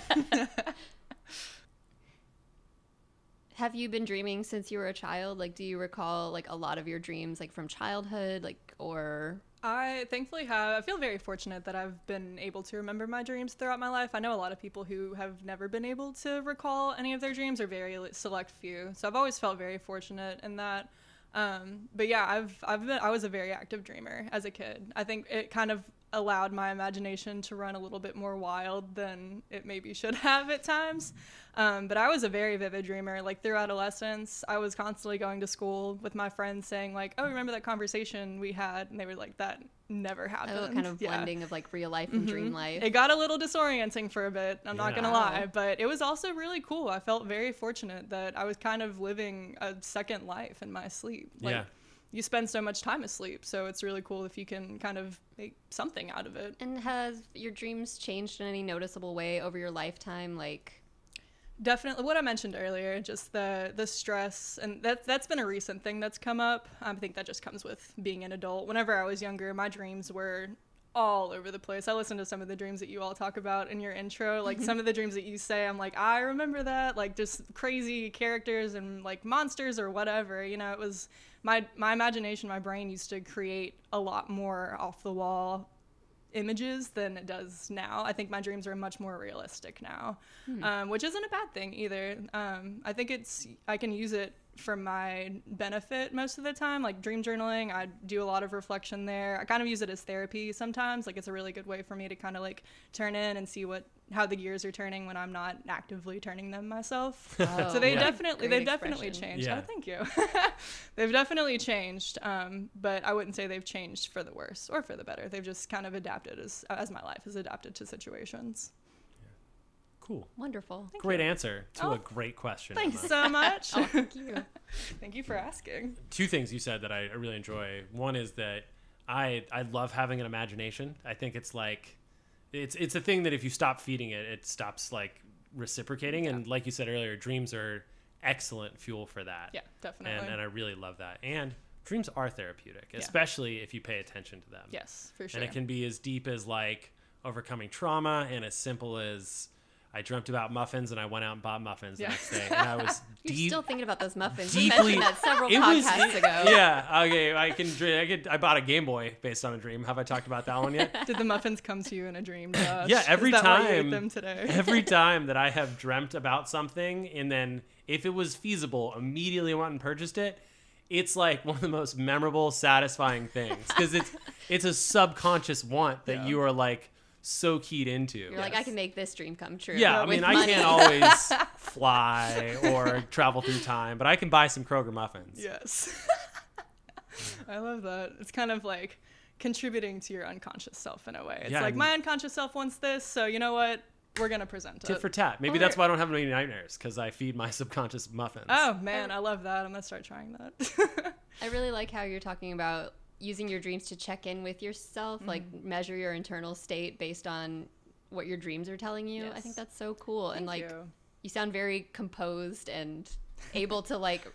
Have you been dreaming since you were a child? Like, do you recall like a lot of your dreams like from childhood, like, or? I thankfully have. I feel very fortunate that I've been able to remember my dreams throughout my life. I know a lot of people who have never been able to recall any of their dreams, or very select few. So I've always felt very fortunate in that. Um, but yeah, I've I've been I was a very active dreamer as a kid. I think it kind of allowed my imagination to run a little bit more wild than it maybe should have at times. Um, but I was a very vivid dreamer. Like, through adolescence, I was constantly going to school with my friends saying like, oh, remember that conversation we had? And they were like, that never happened. Oh, kind of yeah. blending of like real life and mm-hmm. dream life. It got a little disorienting for a bit, I'm yeah. not gonna lie, but it was also really cool. I felt very fortunate that I was kind of living a second life in my sleep. Like, yeah. you spend so much time asleep, so it's really cool if you can kind of make something out of it. And has your dreams changed in any noticeable way over your lifetime? Like, definitely what I mentioned earlier, just the the stress, and that that's been a recent thing that's come up. I think that just comes with being an adult. Whenever I was younger, my dreams were all over the place. I listened to some of the dreams that you all talk about in your intro. Like, some of the dreams that you say, I'm like, I remember that. Like, just crazy characters and like monsters or whatever. You know, it was my my imagination, my brain used to create a lot more off the wall images than it does now. I think my dreams are much more realistic now, hmm. um, which isn't a bad thing either. Um, I think it's I can use it for my benefit most of the time. Like, dream journaling, I do a lot of reflection there. I kind of use it as therapy sometimes. Like, it's a really good way for me to kind of like turn in and see what how the gears are turning when I'm not actively turning them myself. Oh, so they yeah. definitely Great they expression. definitely changed. Yeah. Oh, thank you. They've definitely changed, um, but I wouldn't say they've changed for the worse or for the better. They've just kind of adapted as as my life has adapted to situations. Cool. Wonderful. Thank great you. Answer to oh, a great question. Thanks Emma. So much. Oh, thank you. Thank you for asking. Two things you said that I really enjoy. One is that I I love having an imagination. I think it's like, it's it's a thing that if you stop feeding it, it stops like reciprocating. Yeah. And like you said earlier, dreams are excellent fuel for that. Yeah, definitely. And, and I really love that. And dreams are therapeutic, yeah. especially if you pay attention to them. Yes, for sure. And it can be as deep as like overcoming trauma, and as simple as, I dreamt about muffins and I went out and bought muffins yeah. the next day. And I was deep, You're still thinking about those muffins. Deeply, you mentioned that several podcasts was, ago. Yeah. Okay. I can. I could, I bought a Game Boy based on a dream. Have I talked about that one yet? Did the muffins come to you in a dream, Josh? Yeah. Every Is that time. Why you ate them today? Every time that I have dreamt about something, and then if it was feasible, immediately went and purchased it. It's like one of the most memorable, satisfying things, because it's it's a subconscious want that yeah. you are like. So keyed into. You're yes. like, I can make this dream come true. Yeah, I mean, money. I can't always fly or travel through time, but I can buy some Kroger muffins. Yes. I love that. It's kind of like contributing to your unconscious self in a way. It's yeah, like, I mean, my unconscious self wants this, so you know what? We're going to present tit it. Tit for tat. Maybe All that's right. why I don't have any nightmares, because I feed my subconscious muffins. Oh, man, I love that. I'm going to start trying that. I really like how you're talking about using your dreams to check in with yourself, mm-hmm. like measure your internal state based on what your dreams are telling you. Yes. I think that's so cool. Thank and like you. you sound very composed and able to like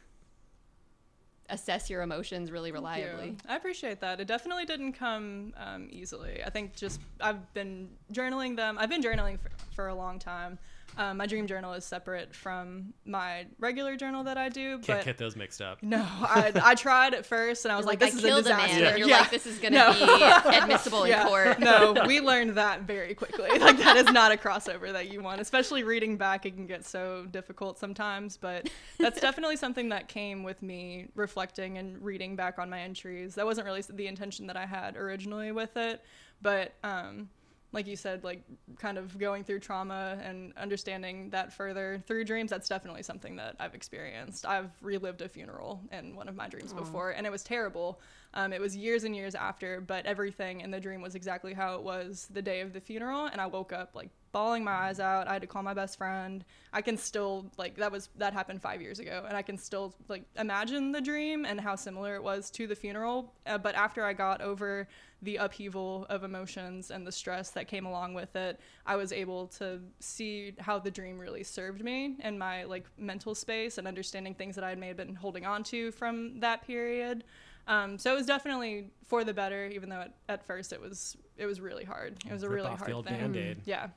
assess your emotions really reliably. I appreciate that. It definitely didn't come um, easily. I think just I've been journaling them. I've been journaling for, for a long time. Um, my dream journal is separate from my regular journal that I do. But can't get those mixed up. No, I, I tried at first, and I was like, like, this I is a disaster. A man. Yeah. You're yeah. like, this is going to no. be admissible yeah. in court. No, we learned that very quickly. Like, that is not a crossover that you want. Especially reading back, it can get so difficult sometimes. But that's definitely something that came with me reflecting and reading back on my entries. That wasn't really the intention that I had originally with it. But um like you said, like kind of going through trauma and understanding that further through dreams, that's definitely something that I've experienced. I've relived a funeral in one of my dreams Aww. before, and it was terrible. Um, it was years and years after, but everything in the dream was exactly how it was the day of the funeral, and I woke up like bawling my eyes out. I had to call my best friend. I can still, like, that was that happened five years ago, and I can still like imagine the dream and how similar it was to the funeral, uh, but after I got over the upheaval of emotions and the stress that came along with it, I was able to see how the dream really served me and my like mental space and understanding things that I may have been holding on to from that period. Um, so it was definitely for the better, even though it, at first it was it was really hard. It was a really hard thing. Rip off the old Band-Aid. Yeah.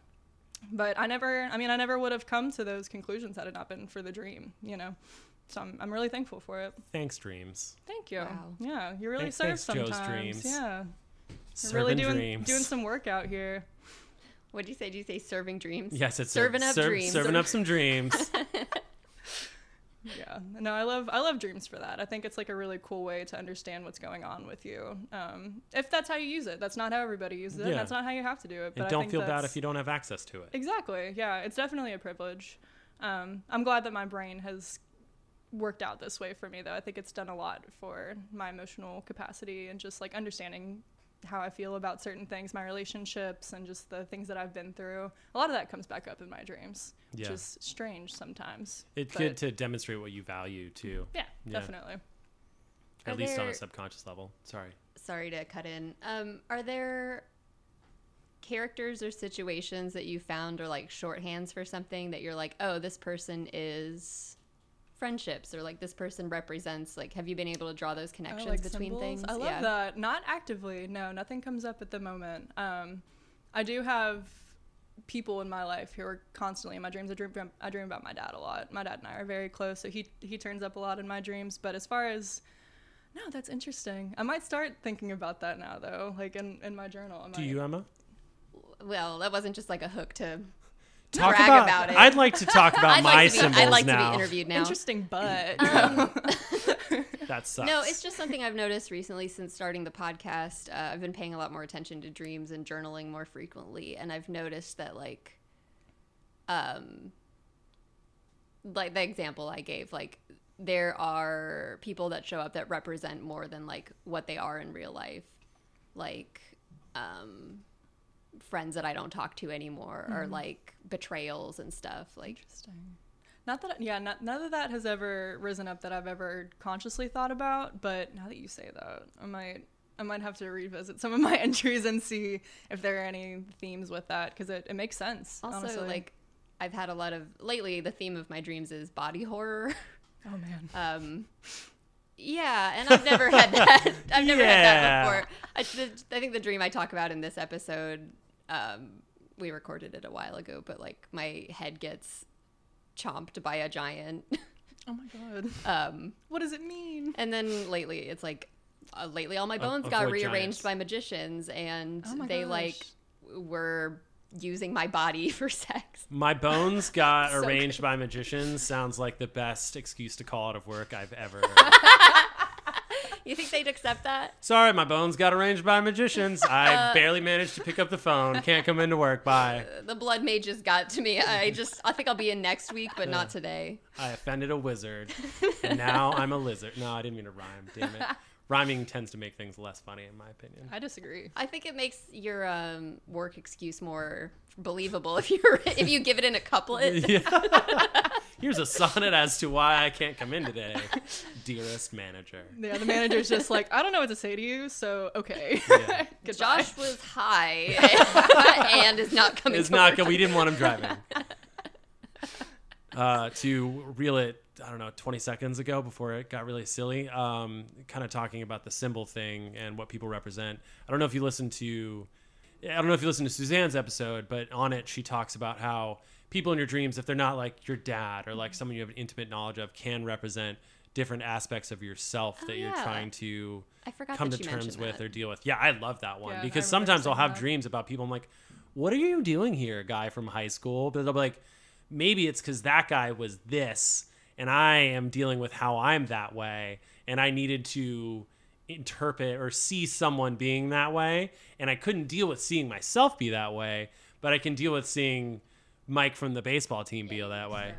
But I never, I mean, I never would have come to those conclusions had it not been for the dream, you know. So I'm, I'm really thankful for it. Thanks, dreams. Thank you. Wow. Yeah, you really serve sometimes. Thanks, Joe's dreams. Yeah. Serving really doing dreams. Doing some work out here. What did you say? Did you say serving dreams? Yes, it's serving serve, up serve, dreams. Serving up some dreams. Yeah, no, I love I love dreams for that. I think it's like a really cool way to understand what's going on with you. Um, if that's how you use it, that's not how everybody uses it. Yeah. That's not how you have to do it. But and don't I think feel that's... bad if you don't have access to it. Exactly. Yeah, it's definitely a privilege. Um, I'm glad that my brain has worked out this way for me, though. I think it's done a lot for my emotional capacity and just like understanding how I feel about certain things, my relationships, and just the things that I've been through. A lot of that comes back up in my dreams, yeah. which is strange sometimes. It's good to demonstrate what you value, too. Yeah, yeah. definitely. At are least there, on a subconscious level. Sorry. Sorry to cut in. Um, are there characters or situations that you found are like shorthands for something that you're like, oh, this person is friendships, or like this person represents, like, have you been able to draw those connections oh, like between symbols? Things? I love yeah. that. Not actively. No, nothing comes up at the moment. Um, I do have people in my life who are constantly in my dreams. I dream, I dream about my dad a lot. My dad and I are very close, so he, he turns up a lot in my dreams. But as far as, no, that's interesting. I might start thinking about that now, though, like in, in my journal. I might, do you, Emma? Well, that wasn't just like a hook to... Talk about, about it. I'd like to talk about my like be, symbols now. I'd like now. to be interviewed now. Interesting, but. Um, that sucks. No, it's just something I've noticed recently since starting the podcast. Uh, I've been paying a lot more attention to dreams and journaling more frequently. And I've noticed that, like, um, like the example I gave, like, there are people that show up that represent more than, like, what they are in real life. Like, um... friends that I don't talk to anymore, or mm-hmm. like betrayals and stuff. Like, interesting. Not that, yeah, not, none of that has ever risen up that I've ever consciously thought about. But now that you say that, I might, I might have to revisit some of my entries and see if there are any themes with that, because it, it makes sense. Also, honestly. Like, I've had a lot of lately. The theme of my dreams is body horror. Oh man. Um. Yeah, and I've never had that. I've never yeah. had that before. I, th- I think the dream I talk about in this episode. Um, we recorded it a while ago, but like my head gets chomped by a giant. Oh my god! Um, what does it mean? And then lately, it's like uh, lately all my bones uh, got rearranged giants. by magicians, and oh they gosh. like were using my body for sex. My bones got so arranged good. by magicians. Sounds like the best excuse to call out of work I've ever heard. You think they'd accept that? Sorry, my bones got arranged by magicians. I uh, barely managed to pick up the phone. Can't come into work. Bye. The blood mages got to me. I just, I think I'll be in next week, but uh, not today. I offended a wizard, and now I'm a lizard. No, I didn't mean to rhyme. Damn it. rhyming tends to make things less funny, in my opinion. I disagree. I think it makes your um, work excuse more believable if you if you give it in a couplet. Yeah. Here's a sonnet as to why I can't come in today, dearest manager. Yeah, the manager's just like, I don't know what to say to you, so okay. Yeah. Josh was high and is not coming. Is not. We didn't want him driving. Uh, to reel it, I don't know, twenty seconds ago before it got really silly, um, kind of talking about the symbol thing and what people represent. I don't know if you listened to, I don't know if you listened to Suzanne's episode, but on it, she talks about how people in your dreams, if they're not like your dad or like someone you have an intimate knowledge of, can represent different aspects of yourself oh, that yeah. you're trying to come to terms with that. or deal with. Yeah, I love that one yeah, because sometimes I'll have that. dreams about people. I'm like, what are you doing here, guy from high school? But they'll be like, maybe it's because that guy was this and I am dealing with how I'm that way and I needed to interpret or see someone being that way, and I couldn't deal with seeing myself be that way, but I can deal with seeing Mike from the baseball team yeah, be that way.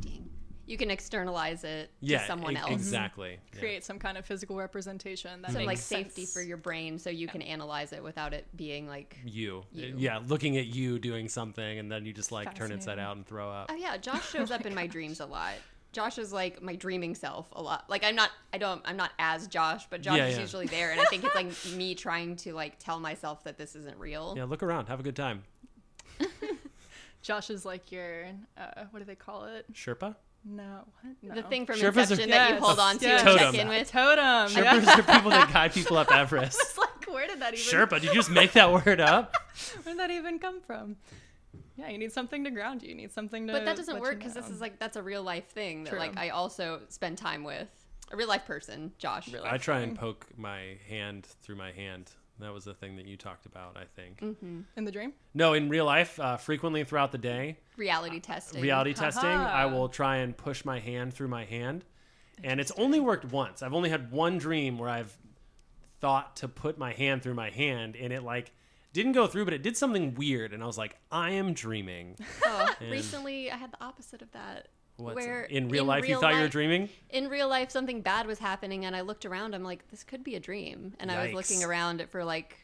Dang. You can externalize it yeah, to someone e- else. Exactly. Mm-hmm. Create yeah. some kind of physical representation. That so makes like sense. Safety for your brain so you yeah. can analyze it without it being like you. you. Yeah, looking at you doing something and then you just like turn inside out and throw up. Oh yeah, Josh shows oh up in gosh. my dreams a lot. Josh is like my dreaming self a lot. Like I'm not, I don't, I'm not as Josh, but Josh yeah, is yeah. usually there. And I think it's like me trying to like tell myself that this isn't real. Yeah, look around, have a good time. Josh is like your, uh, what do they call it? Sherpa? No, what? No. The thing from Sherpas Inception are, that yes. you hold on to yes. and check in with. Totem. Sherpas yeah. are people that guide people up Everest. It's like, where did that even... Sherpa, did you just make that word up? Where did that even come from? Yeah, you need something to ground you. You need something to... But that doesn't work because this is like, that's a real life thing that True. like I also spend time with. A real life person, Josh. Real life I try thing. and poke my hand through my hand. That was the thing that you talked about, I think. Mm-hmm. In the dream? No, in real life, uh, frequently throughout the day. Reality testing. Uh, reality Ha-ha. testing. I will try and push my hand through my hand. And it's only worked once. I've only had one dream where I've thought to put my hand through my hand. And it like didn't go through, but it did something weird. And I was like, I am dreaming. Oh, recently, I had the opposite of that. What's where in real in life real you thought life, you were dreaming? In real life, something bad was happening, and I looked around. I'm like, this could be a dream. And Yikes. I was looking around for like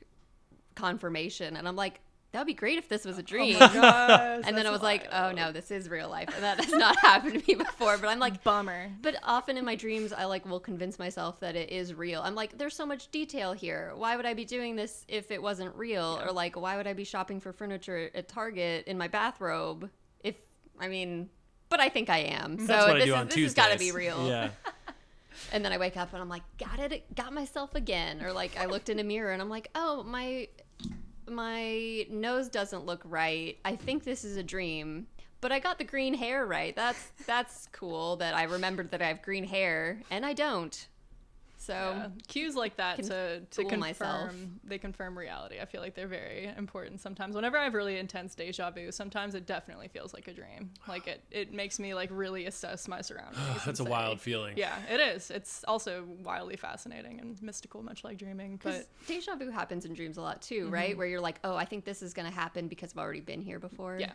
confirmation, and I'm like, that would be great if this was a dream. Oh my gosh, and then I was wild. like, oh no, this is real life, and that has not happened to me before. But I'm like, bummer. But often in my dreams, I like will convince myself that it is real. I'm like, there's so much detail here. Why would I be doing this if it wasn't real? Yeah. Or like, why would I be shopping for furniture at Target in my bathrobe? If I mean. But I think I am. So That's what this, I do is, on this has got to be real. Yeah. And then I wake up and I'm like, got it, got myself again. Or like I looked in a mirror and I'm like, oh, my, my nose doesn't look right. I think this is a dream. But I got the green hair right. That's that's cool that I remembered that I have green hair and I don't. So yeah. cues like that can to, to confirm, myself. they confirm reality. I feel like they're very important sometimes. Whenever I have really intense deja vu, sometimes it definitely feels like a dream. Like it, it makes me like really assess my surroundings. That's a say, wild feeling. Yeah, it is. It's also wildly fascinating and mystical, much like dreaming. But deja vu happens in dreams a lot too, mm-hmm. right? Where you're like, oh, I think this is going to happen because I've already been here before. Yeah.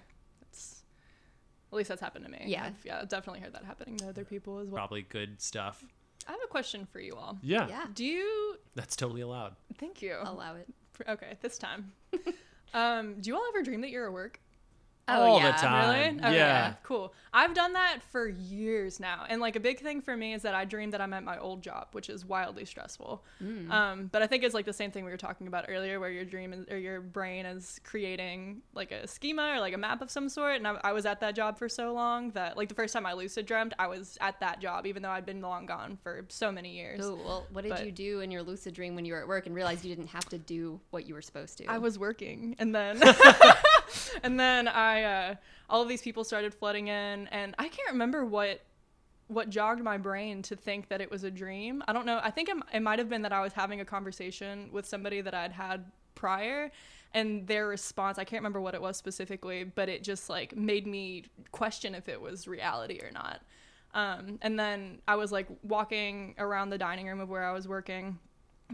At least that's happened to me. Yeah. I've, yeah, I've definitely heard that happening to other people as well. Probably good stuff. I have a question for you all. Yeah. yeah. Do you... That's totally allowed. Thank you. Allow it. Okay, this time. um, do you all ever dream that you're at work? Oh, all yeah. the time. Really? Oh, yeah. yeah. Cool. I've done that for years now. And like a big thing for me is that I dream that I'm at my old job, which is wildly stressful. Mm. Um, but I think it's like the same thing we were talking about earlier, where your dream is, or your brain is creating like a schema or like a map of some sort. And I, I was at that job for so long that like the first time I lucid dreamt, I was at that job, even though I'd been long gone for so many years. Oh, well, what did but, you do in your lucid dream when you were at work and realized you didn't have to do what you were supposed to? I was working. And then... And then I, uh, all of these people started flooding in, and I can't remember what what jogged my brain to think that it was a dream. I don't know. I think it, it might have been that I was having a conversation with somebody that I'd had prior, and their response, I can't remember what it was specifically, but it just like made me question if it was reality or not. Um, and then I was like walking around the dining room of where I was working,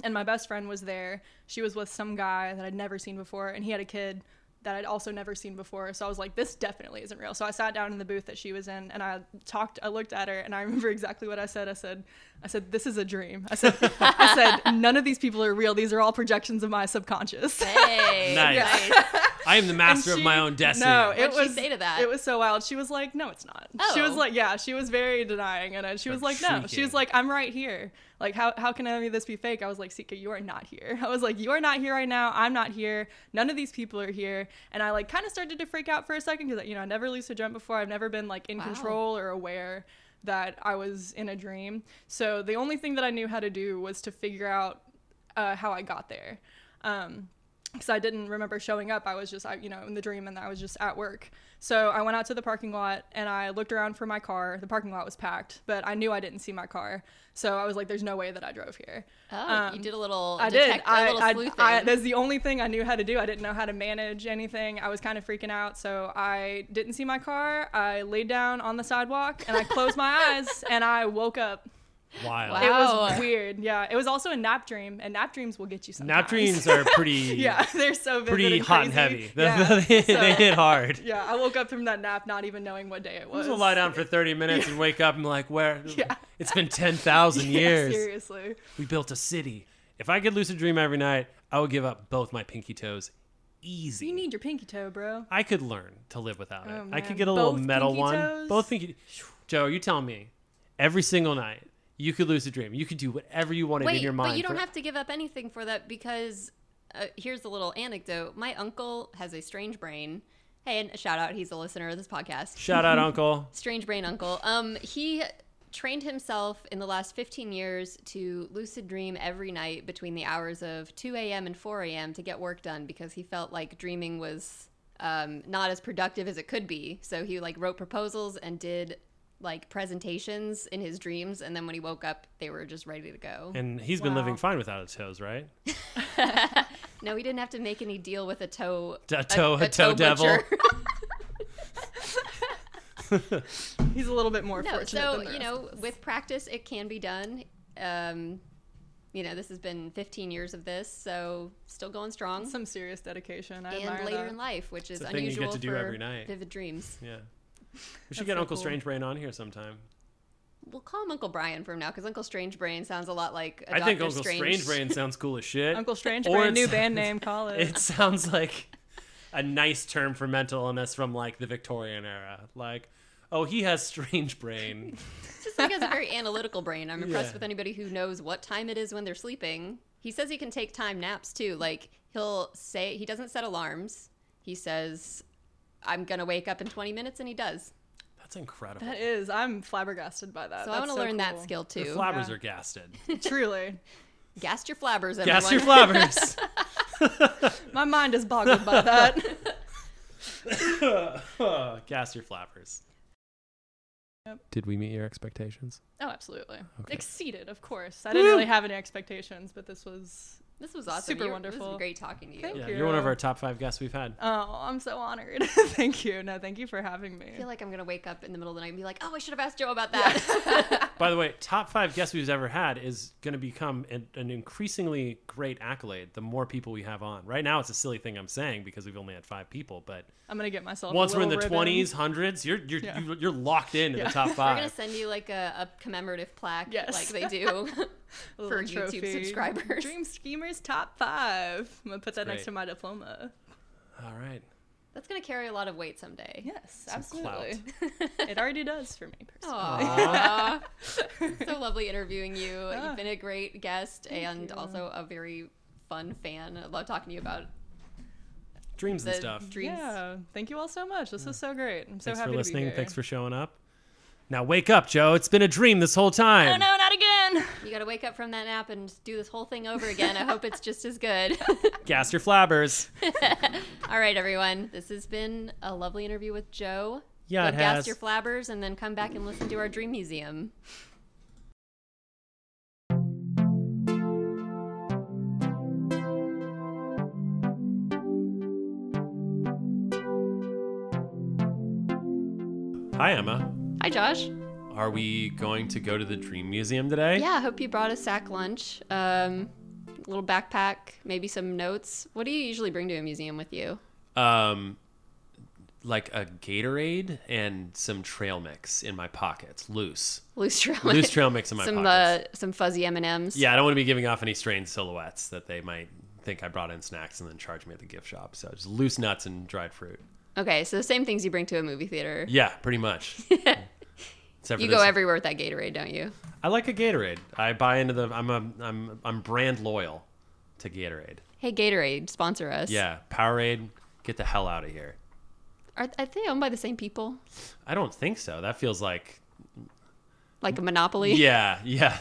and my best friend was there. She was with some guy that I'd never seen before, and he had a kid. that I'd also never seen before. So I was like, this definitely isn't real. So I sat down in the booth that she was in, and I talked, I looked at her, and I remember exactly what I said. I said, I said, this is a dream. I said, I said, none of these people are real. These are all projections of my subconscious. Hey, nice. Yeah. I am the master she, of my own destiny. No, it What'd was, she say to that? It was so wild. She was like, no, it's not. Oh. She was like, yeah, she was very denying. And she was like, no, shrieking. She was like, I'm right here. Like, how, how can any of this be fake? I was like, Sika, you are not here. I was like, you are not here right now. I'm not here. None of these people are here. And I like kind of started to freak out for a second because, you know, I never lucid dreamt before. I've never been like in wow. control or aware that I was in a dream. So the only thing that I knew how to do was to figure out uh, how I got there. Um, because I didn't remember showing up. I was just, I, you know, in the dream, and I was just at work. So I went out to the parking lot, and I looked around for my car. The parking lot was packed, but I knew I didn't see my car. So I was like, there's no way that I drove here. Oh, um, you did a little I detect- did. I, a little I, sleuthing. I, I, that's the only thing I knew how to do. I didn't know how to manage anything. I was kind of freaking out. So I didn't see my car. I laid down on the sidewalk, and I closed my eyes, and I woke up. Wild. Wow. It was weird. Yeah. It was also a nap dream, and nap dreams will get you sometimes. Nap dreams are pretty yeah, they're so vivid pretty and hot and heavy. Yeah. they, so, they hit hard. Yeah. I woke up from that nap not even knowing what day it was. I just lie down for thirty minutes yeah. and wake up and like, where? Yeah. It's been ten thousand yeah, years. Seriously. We built a city. If I could lucid dream every night, I would give up both my pinky toes. Easy. You need your pinky toe, bro. I could learn to live without oh, it. Man. I could get a both little metal one. Toes? Both pinky Joe, you tell me. Every single night. You could lose a dream. You could do whatever you wanted Wait, in your mind. But you don't for- have to give up anything for that because uh, here's a little anecdote. My uncle has a strange brain. Hey, and a shout out. He's a listener of this podcast. Shout out, uncle. Strange brain uncle. Um, he trained himself in the last fifteen years to lucid dream every night between the hours of two a.m. and four a.m. to get work done because he felt like dreaming was um, not as productive as it could be. So he like wrote proposals and did like presentations in his dreams, and then when he woke up they were just ready to go. And he's wow. been living fine without his toes, right? No, he didn't have to make any deal with a toe a toe a, a, a toe, toe devil. He's a little bit more no, fortunate so than the you rest know of us. With practice it can be done. um You know, this has been fifteen years of this, so still going strong. Some serious dedication. I and later that. In life, which is unusual to do for every night. Vivid dreams. Yeah. We should That's get so Uncle cool. Strange Brain on here sometime. We'll call him Uncle Brian from now, because Uncle Strange Brain sounds a lot like a I Doctor think Uncle Strange. Strange Brain sounds cool as shit. Uncle Strange or Brain, new sounds, band name, call it. It sounds like a nice term for mental illness from like the Victorian era. Like, oh, he has strange brain. Just like he has a very analytical brain. I'm impressed yeah. with anybody who knows what time it is when they're sleeping. He says he can take time naps too. Like he'll say he doesn't set alarms. He says, I'm going to wake up in twenty minutes, and he does. That's incredible. That is. I'm flabbergasted by that. So That's I want to so learn cool. that skill, too. The flabbers yeah. are gasted. Truly. Gast your flabbers, everyone. Gast your flabbers. My mind is boggled by that. oh, Gast your flabbers. Yep. Did we meet your expectations? Oh, absolutely. Okay. Exceeded, of course. I didn't really have any expectations, but this was... This was awesome. Super You're, wonderful. It was great talking to you. Thank yeah, you. You're one of our top five guests we've had. Oh, I'm so honored. Thank you. No, thank you for having me. I feel like I'm going to wake up in the middle of the night and be like, oh, I should have asked Joe about that. Yeah. By the way, top five guests we've ever had is going to become an, an increasingly great accolade the more people we have on. Right now, it's a silly thing I'm saying because we've only had five people, but I'm going to get myself once we're in the ribbon. twenties, hundreds, you're you're yeah. you're locked into yeah. the top five. We're going to send you like a, a commemorative plaque yes. like they do for trophy. YouTube subscribers. Dream Schemers top five. I'm gonna put that Great. next to my diploma. All right, that's gonna carry a lot of weight someday. Yes, Some absolutely. It already does for me personally. So lovely interviewing you. Ah. You've been a great guest Thank and you. also a very fun fan. I love talking to you about dreams and stuff. Dreams. Yeah. Thank you all so much. This yeah. is so great. I'm so Thanks happy for listening. to be here. Thanks for showing up. Now wake up, Joe. It's been a dream this whole time. Oh no, not again. You got to wake up from that nap and do this whole thing over again. I hope it's just as good. Gas your flabbers. All right, everyone. This has been a lovely interview with Joe. Yeah, Go it has. Gas your flabbers and then come back and listen to our dream museum. Hi, Emma. Hi, Josh. Are we going to go to the Dream Museum today? Yeah, I hope you brought a sack lunch, um, a little backpack, maybe some notes. What do you usually bring to a museum with you? um, like a Gatorade and some trail mix in my pockets. Loose. Loose trail mix. Loose trail mix in my some, pockets. Uh, some fuzzy M and M's. Yeah, I don't want to be giving off any strange silhouettes that they might think I brought in snacks and then charge me at the gift shop. So just loose nuts and dried fruit. Okay, so the same things you bring to a movie theater. Yeah, pretty much. You this. go everywhere with that Gatorade, don't you? I like a Gatorade. I buy into the. I'm a. I'm. I'm brand loyal to Gatorade. Hey, Gatorade, sponsor us. Yeah, Powerade, get the hell out of here. Are, are they owned by the same people? I don't think so. That feels like. Like a monopoly. Yeah, yeah.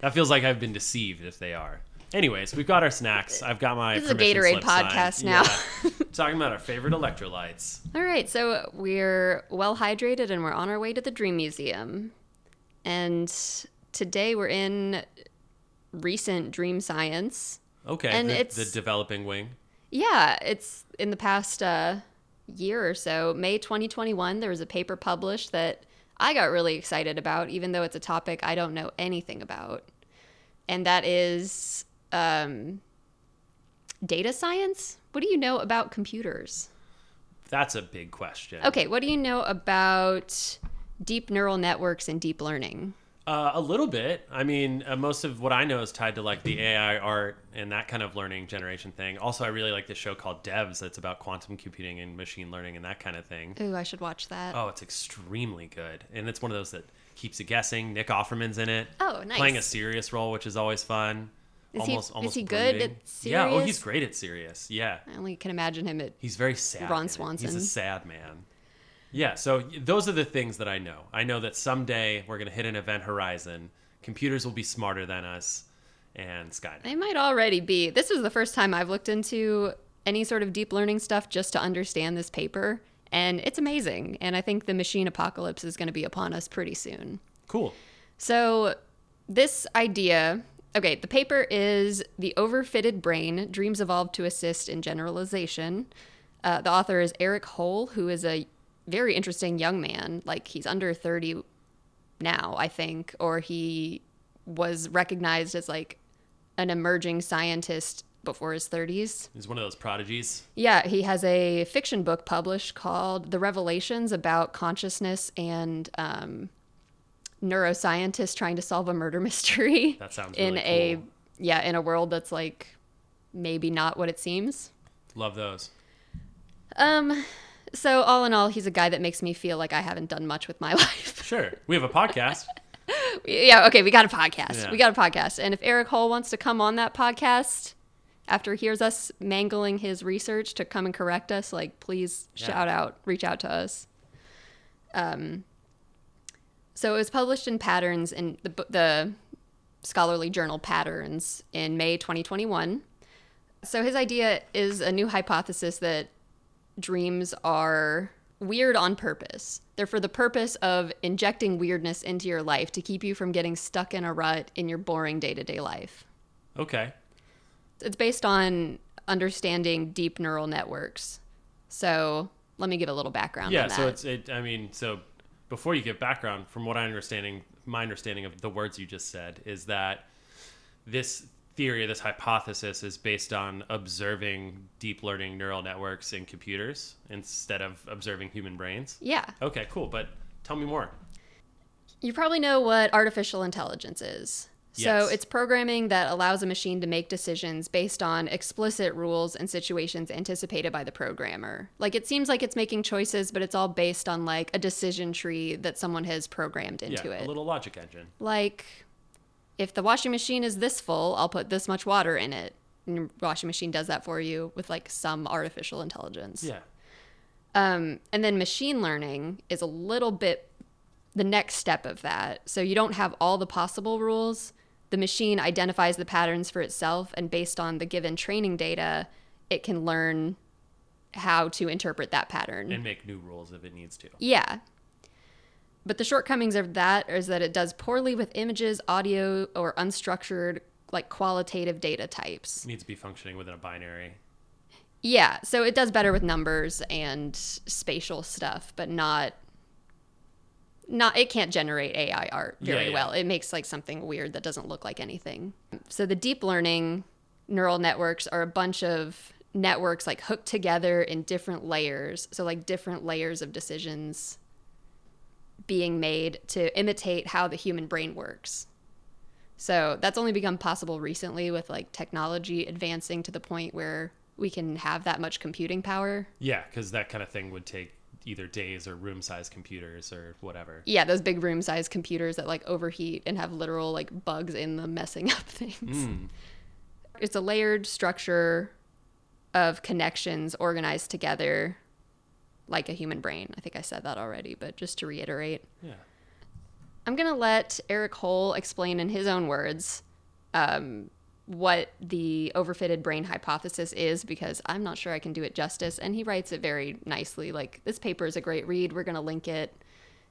That feels like I've been deceived if they are. Anyways, we've got our snacks. I've got my. This is a Gatorade podcast sign. now. Yeah. Talking about our favorite electrolytes. All right, so we're well hydrated and we're on our way to the Dream Museum. And today we're in recent dream science. Okay, and the, it's, the developing wing. Yeah, it's in the past uh, year or so. May twenty twenty-one, there was a paper published that I got really excited about, even though it's a topic I don't know anything about. And that is um, data science. What do you know about computers? That's a big question. Okay, what do you know about deep neural networks and deep learning? Uh, a little bit. I mean, uh, most of what I know is tied to like the A I art and that kind of learning generation thing. Also, I really like this show called Devs that's about quantum computing and machine learning and that kind of thing. Ooh, I should watch that. Oh, it's extremely good. And it's one of those that keeps it guessing. Nick Offerman's in it. Oh, nice. Playing a serious role, which is always fun. Is almost, he, almost is he good at Sirius? Yeah, oh, he's great at Sirius, yeah. I only can imagine him at He's very sad. Ron Swanson. He's a sad man. Yeah, so those are the things that I know. I know that someday we're going to hit an event horizon. Computers will be smarter than us, and Skynet. They might already be. This is the first time I've looked into any sort of deep learning stuff just to understand this paper, and it's amazing. And I think the machine apocalypse is going to be upon us pretty soon. Cool. So this idea... Okay, the paper is The Overfitted Brain, Dreams Evolved to Assist in Generalization. Uh, the author is Erik Hoel, who is a very interesting young man. Like, he's under thirty now, I think, or he was recognized as, like, an emerging scientist before his thirties. He's one of those prodigies. Yeah, he has a fiction book published called The Revelations About Consciousness and... Um, neuroscientist trying to solve a murder mystery. That sounds really in a cool. yeah in a world that's like maybe not what it seems. Love those. Um so all in all, he's a guy that makes me feel like I haven't done much with my life. Sure, we have a podcast. Yeah, okay, we got a podcast. Yeah. We got a podcast, and if Erik Hoel wants to come on that podcast after he hears us mangling his research to come and correct us, like, please yeah. shout out, reach out to us. um So it was published in Patterns, in the, the scholarly journal Patterns, in May twenty twenty-one. So his idea is a new hypothesis that dreams are weird on purpose. They're for the purpose of injecting weirdness into your life to keep you from getting stuck in a rut in your boring day-to-day life. Okay. It's based on understanding deep neural networks. So let me give a little background yeah, on that. Yeah, so it's, it, I mean, so... Before you give background, from what I understanding, my understanding of the words you just said is that this theory, this hypothesis, is based on observing deep learning neural networks in computers instead of observing human brains. Yeah. Okay, cool. But tell me more. You probably know what artificial intelligence is. Yes. So it's programming that allows a machine to make decisions based on explicit rules and situations anticipated by the programmer. Like, it seems like it's making choices, but it's all based on like a decision tree that someone has programmed into yeah, it. Yeah, a little logic engine. Like, if the washing machine is this full, I'll put this much water in it. And your washing machine does that for you with like some artificial intelligence. Yeah. Um, and then machine learning is a little bit the next step of that. So you don't have all the possible rules. The machine identifies the patterns for itself, and based on the given training data, it can learn how to interpret that pattern. And make new rules if it needs to. Yeah. But the shortcomings of that is that it does poorly with images, audio, or unstructured, like, qualitative data types. It needs to be functioning within a binary. Yeah, so it does better with numbers and spatial stuff, but not... Not, it can't generate A I art very yeah, yeah. well. It makes like something weird that doesn't look like anything. So the deep learning neural networks are a bunch of networks like hooked together in different layers. So like different layers of decisions being made to imitate how the human brain works. So that's only become possible recently with like technology advancing to the point where we can have that much computing power. Yeah, because that kind of thing would take either days or room-sized computers or whatever. Yeah, those big room-sized computers that like overheat and have literal like bugs in them messing up things. Mm. It's a layered structure of connections organized together like a human brain. I think I said that already, but just to reiterate. Yeah. I'm going to let Erik Hoel explain in his own words um, what the overfitted brain hypothesis is, because I'm not sure I can do it justice. And he writes it very nicely. Like, this paper is a great read. We're going to link it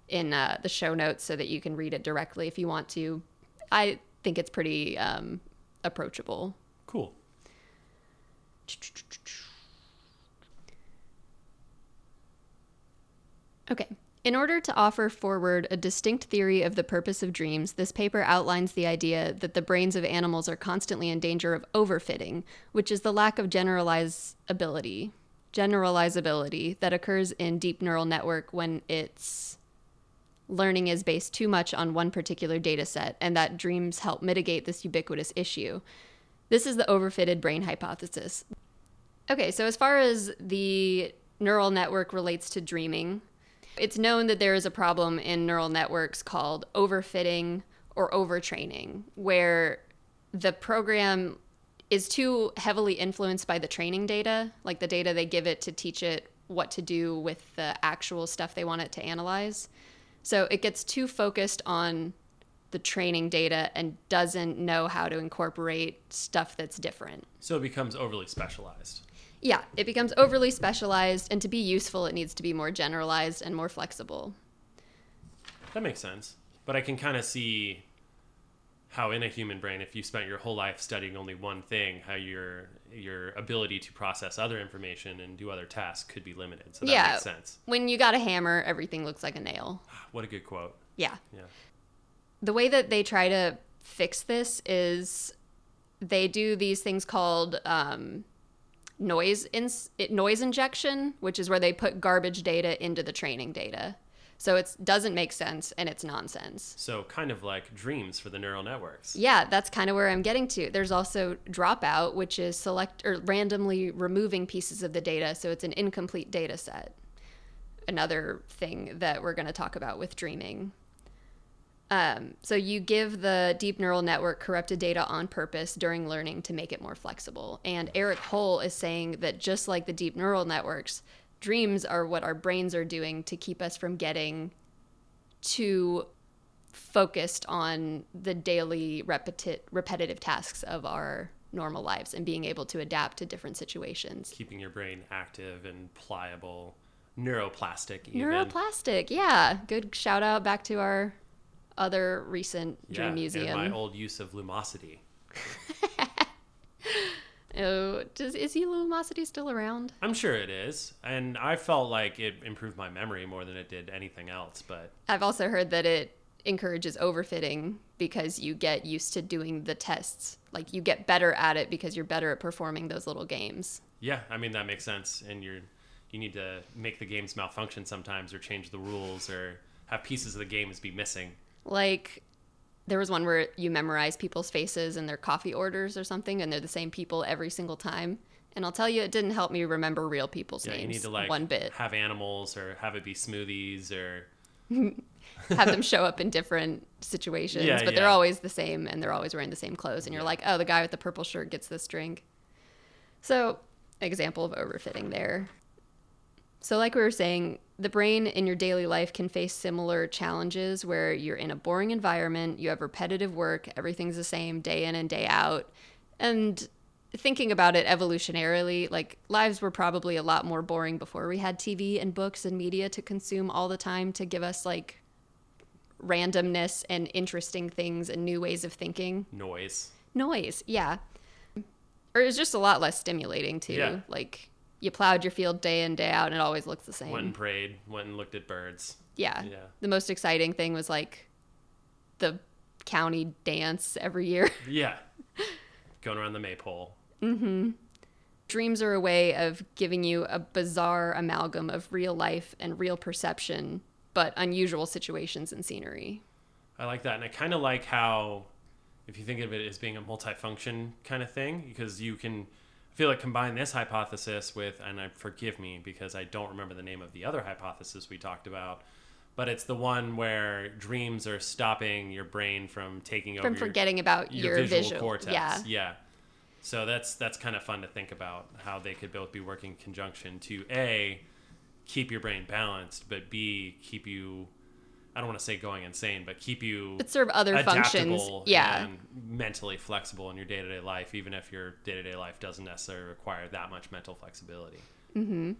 in uh, the show notes so that you can read it directly if you want to. I think it's pretty um, approachable. Cool. Okay. In order to offer forward a distinct theory of the purpose of dreams, this paper outlines the idea that the brains of animals are constantly in danger of overfitting, which is the lack of generalizability, generalizability that occurs in deep neural network when its learning is based too much on one particular data set, and that dreams help mitigate this ubiquitous issue. This is the overfitted brain hypothesis. Okay, so as far as the neural network relates to dreaming, it's known that there is a problem in neural networks called overfitting or overtraining, where the program is too heavily influenced by the training data, like the data they give it to teach it what to do with the actual stuff they want it to analyze. So it gets too focused on the training data and doesn't know how to incorporate stuff that's different. So it becomes overly specialized. Yeah, it becomes overly specialized, and to be useful, it needs to be more generalized and more flexible. That makes sense. But I can kind of see how in a human brain, if you spent your whole life studying only one thing, how your your ability to process other information and do other tasks could be limited. So that yeah, makes sense. When you got a hammer, everything looks like a nail. What a good quote. Yeah. Yeah. The way that they try to fix this is they do these things called... Um, noise in, noise injection, which is where they put garbage data into the training data. So it doesn't make sense, and it's nonsense. So kind of like dreams for the neural networks. Yeah, that's kind of where I'm getting to. There's also dropout, which is select or randomly removing pieces of the data, so it's an incomplete data set. Another thing that we're going to talk about with dreaming. Um, so you give the deep neural network corrupted data on purpose during learning to make it more flexible. And Erik Hoel is saying that just like the deep neural networks, dreams are what our brains are doing to keep us from getting too focused on the daily repeti- repetitive tasks of our normal lives and being able to adapt to different situations. Keeping your brain active and pliable, neuroplastic even. Neuroplastic, yeah. Good shout out back to our... other recent yeah, dream museum. And my old use of Lumosity. oh, does is he Lumosity still around? I'm sure it is, and I felt like it improved my memory more than it did anything else. But I've also heard that it encourages overfitting because you get used to doing the tests. Like you get better at it because you're better at performing those little games. Yeah, I mean that makes sense, and you're you need to make the games malfunction sometimes, or change the rules, or have pieces of the games be missing. Like, there was one where you memorize people's faces and their coffee orders or something, and they're the same people every single time. And I'll tell you, it didn't help me remember real people's yeah, names. You need to, like, one bit. Have animals or have it be smoothies or... have them show up in different situations, yeah, but yeah. they're always the same, and they're always wearing the same clothes. And you're yeah. like, oh, the guy with the purple shirt gets this drink. So, example of overfitting there. So like we were saying... the brain in your daily life can face similar challenges where you're in a boring environment, you have repetitive work, everything's the same day in and day out. And thinking about it evolutionarily, like lives were probably a lot more boring before we had T V and books and media to consume all the time to give us like randomness and interesting things and new ways of thinking. Noise. Noise, yeah. Or it was just a lot less stimulating too. Yeah. Like... you plowed your field day in, day out, and it always looks the same. Went and prayed, went and looked at birds. Yeah. yeah. The most exciting thing was, like, the county dance every year. yeah. Going around the maypole. Mm-hmm. Dreams are a way of giving you a bizarre amalgam of real life and real perception, but unusual situations and scenery. I like that. And I kind of like how, if you think of it as being a multifunction kind of thing, because you can I feel like combine this hypothesis with, and I, forgive me because I don't remember the name of the other hypothesis we talked about, but it's the one where dreams are stopping your brain from taking from over from forgetting your, about your, your visual, visual cortex. Yeah. Yeah. So that's that's kind of fun to think about, how they could both be working in conjunction to A, keep your brain balanced, but B, keep you, I don't want to say going insane, but keep you but serve other functions, yeah, and mentally flexible in your day-to-day life, even if your day-to-day life doesn't necessarily require that much mental flexibility. Mm-hmm.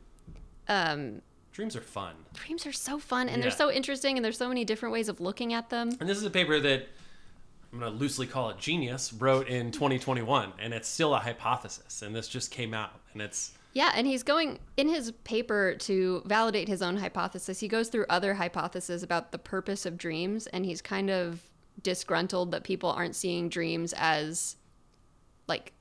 Um, dreams are fun. Dreams are so fun, and yeah. they're so interesting, and there's so many different ways of looking at them. And this is a paper that, I'm going to loosely call it genius, wrote in twenty twenty-one, and it's still a hypothesis, and this just came out, and it's... Yeah, and he's going, in his paper to validate his own hypothesis, he goes through other hypotheses about the purpose of dreams, and he's kind of disgruntled that people aren't seeing dreams as, like,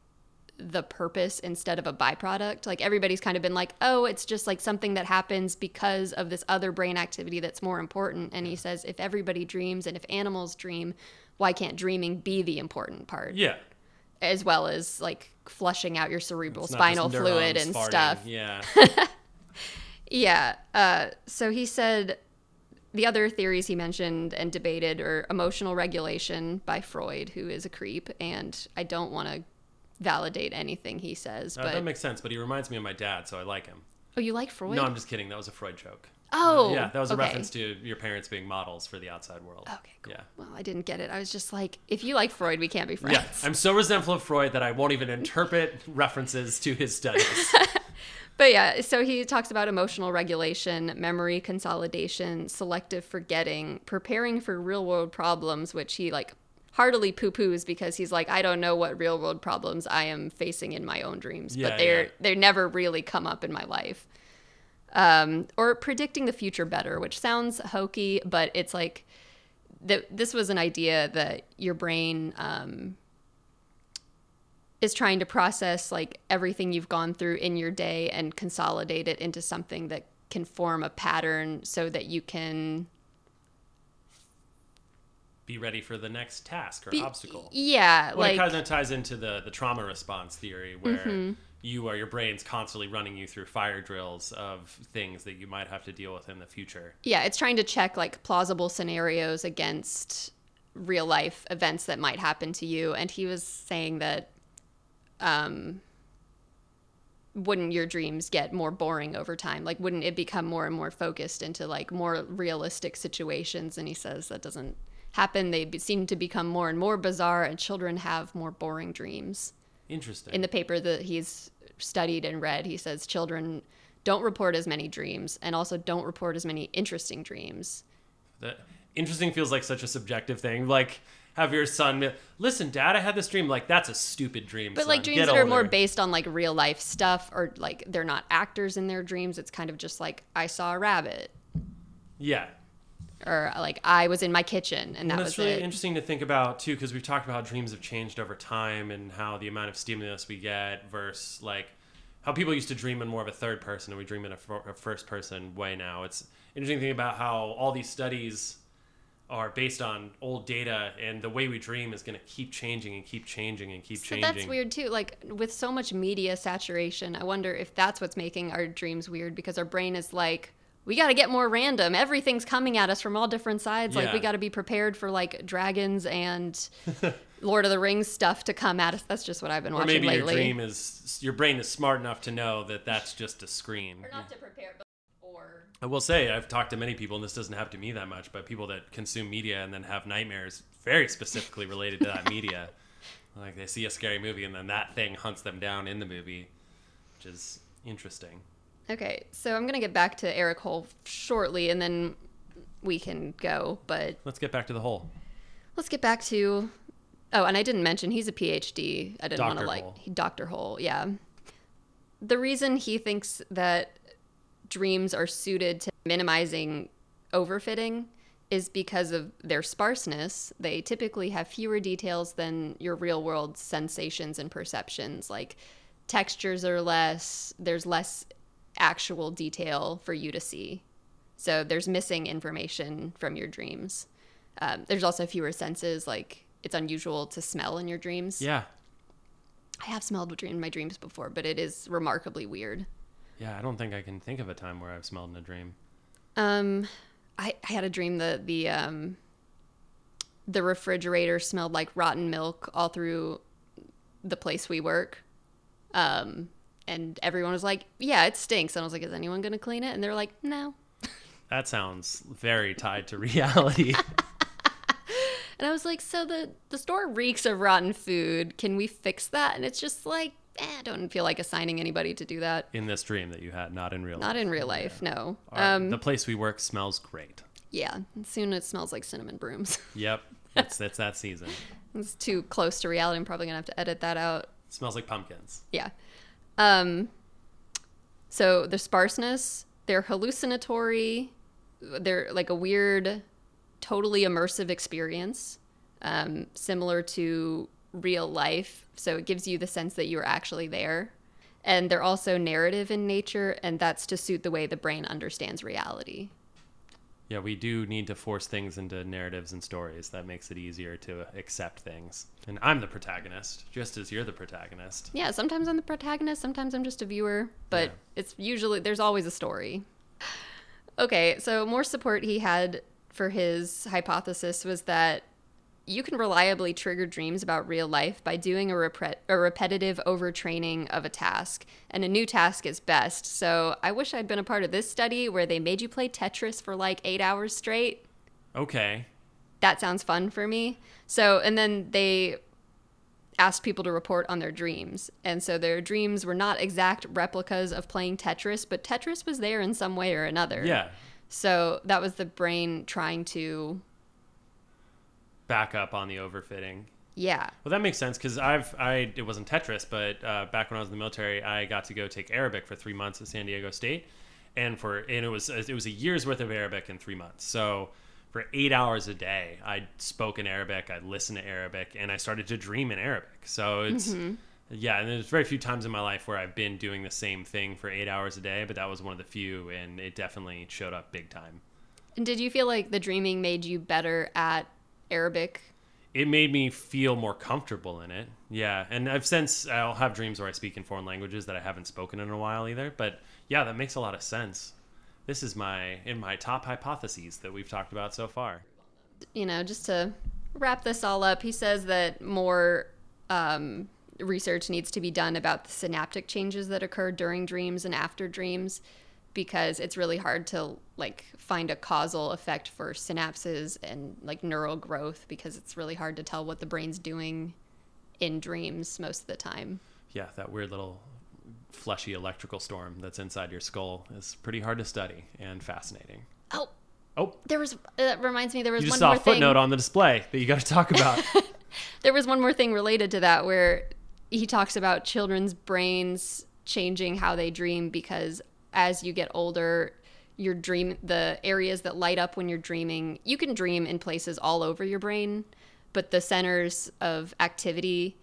the purpose instead of a byproduct. Like, everybody's kind of been like, oh, it's just, like, something that happens because of this other brain activity that's more important, and he says, if everybody dreams and if animals dream... why can't dreaming be the important part? Yeah. As well as, like, flushing out your cerebral spinal fluid and farting. Stuff. Yeah. yeah. Uh, so he said the other theories he mentioned and debated are emotional regulation by Freud, who is a creep, and I don't want to validate anything he says. But... Uh, that makes sense, but he reminds me of my dad, so I like him. Oh, you like Freud? No, I'm just kidding. That was a Freud joke. Oh, yeah, that was a okay. reference to your parents being models for the outside world. Okay, cool. Yeah. Well, I didn't get it. I was just like, if you like Freud, we can't be friends. Yeah, I'm so resentful of Freud that I won't even interpret references to his studies. But yeah, so he talks about emotional regulation, memory consolidation, selective forgetting, preparing for real world problems, which he like heartily poo-poos because he's like, I don't know what real world problems I am facing in my own dreams, yeah, but they're yeah. they never really come up in my life. Um, or predicting the future better, which sounds hokey, but it's like th- this was an idea that your brain um, is trying to process like everything you've gone through in your day and consolidate it into something that can form a pattern so that you can... be ready for the next task or be, obstacle. Yeah. Well, like, it kind of ties into the, the trauma response theory where... Mm-hmm. You are, your brain's constantly running you through fire drills of things that you might have to deal with in the future. Yeah, it's trying to check like plausible scenarios against real life events that might happen to you. And he was saying that um, wouldn't your dreams get more boring over time? Like, wouldn't it become more and more focused into like more realistic situations? And he says that doesn't happen. They seem to become more and more bizarre, and children have more boring dreams. Interesting. In the paper that he's studied and read, he says children don't report as many dreams and also don't report as many interesting dreams. That interesting feels like such a subjective thing. Like, have your son listen, Dad, I had this dream. Like, that's a stupid dream. But son. Like dreams Get that older. Are more based on like real life stuff, or like they're not actors in their dreams. It's kind of just like, I saw a rabbit. Yeah. Or like, I was in my kitchen, and that was it. That's really interesting to think about too, because we've talked about how dreams have changed over time and how the amount of stimulus we get versus like how people used to dream in more of a third person, and we dream in a, f- a first person way now. It's interesting to think about how all these studies are based on old data, and the way we dream is going to keep changing and keep changing and keep changing. So that's weird too. Like, with so much media saturation, I wonder if that's what's making our dreams weird, because our brain is like, we got to get more random. Everything's coming at us from all different sides. Yeah. Like, we got to be prepared for, like, dragons and Lord of the Rings stuff to come at us. That's just what I've been or watching maybe lately. Your dream is, your brain is smart enough to know that that's just a screen. Or not to prepare, but or... I will say, I've talked to many people, and this doesn't happen to me that much, but people that consume media and then have nightmares very specifically related to that media. Like, they see a scary movie, and then that thing hunts them down in the movie, which is interesting. Okay, so I'm going to get back to Erik Hoel shortly, and then we can go, but... Let's get back to the Hoel. Let's get back to... Oh, and I didn't mention, he's a P H D. I didn't want to, like... Doctor Hoel, yeah. The reason he thinks that dreams are suited to minimizing overfitting is because of their sparseness. They typically have fewer details than your real-world sensations and perceptions, like... textures are less, there's less actual detail for you to see. So there's missing information from your dreams. Um, there's also fewer senses, like it's unusual to smell in your dreams. Yeah. I have smelled in my dreams before, but it is remarkably weird. Yeah, I don't think I can think of a time where I've smelled in a dream. Um, I, I had a dream that the um, the refrigerator smelled like rotten milk all through the place we work. Um, and everyone was like, yeah, it stinks. And I was like, is anyone going to clean it? And they're like, no. That sounds very tied to reality. And I was like, so the, the store reeks of rotten food. Can we fix that? And it's just like, eh, I don't feel like assigning anybody to do that. In this dream that you had, not in real not life. Not in real life, yeah. No. Our, um, the place we work smells great. Yeah, and soon it smells like cinnamon brooms. Yep, it's, it's that season. It's too close to reality. I'm probably going to have to edit that out. It smells like pumpkins. Yeah. Um. So the sparseness, they're hallucinatory. They're like a weird... totally immersive experience, um, similar to real life. So it gives you the sense that you're actually there. And they're also narrative in nature, and that's to suit the way the brain understands reality. Yeah, we do need to force things into narratives and stories. That makes it easier to accept things. And I'm the protagonist, just as you're the protagonist. Yeah, sometimes I'm the protagonist, sometimes I'm just a viewer, but yeah. It's usually, there's always a story. Okay, so more support he had for his hypothesis was that you can reliably trigger dreams about real life by doing a, repre- a repetitive overtraining of a task, and a new task is best. So I wish I'd been a part of this study where they made you play Tetris for like eight hours straight. Okay. That sounds fun for me. So, and then they asked people to report on their dreams. And so their dreams were not exact replicas of playing Tetris, but Tetris was there in some way or another. Yeah. So that was the brain trying to back up on the overfitting. Yeah. Well, that makes sense because I've I it wasn't Tetris, but uh, back when I was in the military, I got to go take Arabic for three months at San Diego State, and for and it was it was a year's worth of Arabic in three months. So for eight hours a day, I spoke in Arabic, I listened to Arabic, and I started to dream in Arabic. So it's. Mm-hmm. Yeah, and there's very few times in my life where I've been doing the same thing for eight hours a day, but that was one of the few, and it definitely showed up big time. And did you feel like the dreaming made you better at Arabic? It made me feel more comfortable in it, yeah. And I've since, I'll have dreams where I speak in foreign languages that I haven't spoken in a while either, but yeah, that makes a lot of sense. This is my in my top hypotheses that we've talked about so far. You know, just to wrap this all up, he says that more... Um, research needs to be done about the synaptic changes that occur during dreams and after dreams, because it's really hard to like find a causal effect for synapses and like neural growth, because it's really hard to tell what the brain's doing in dreams most of the time. Yeah, that weird little fleshy electrical storm that's inside your skull is pretty hard to study and fascinating. Oh, oh, there was that reminds me there was you just one saw more a footnote thing. On the display that you got to talk about. There was one more thing related to that where he talks about children's brains changing how they dream, because as you get older, your dream, the areas that light up when you're dreaming, you can dream in places all over your brain, but the centers of activity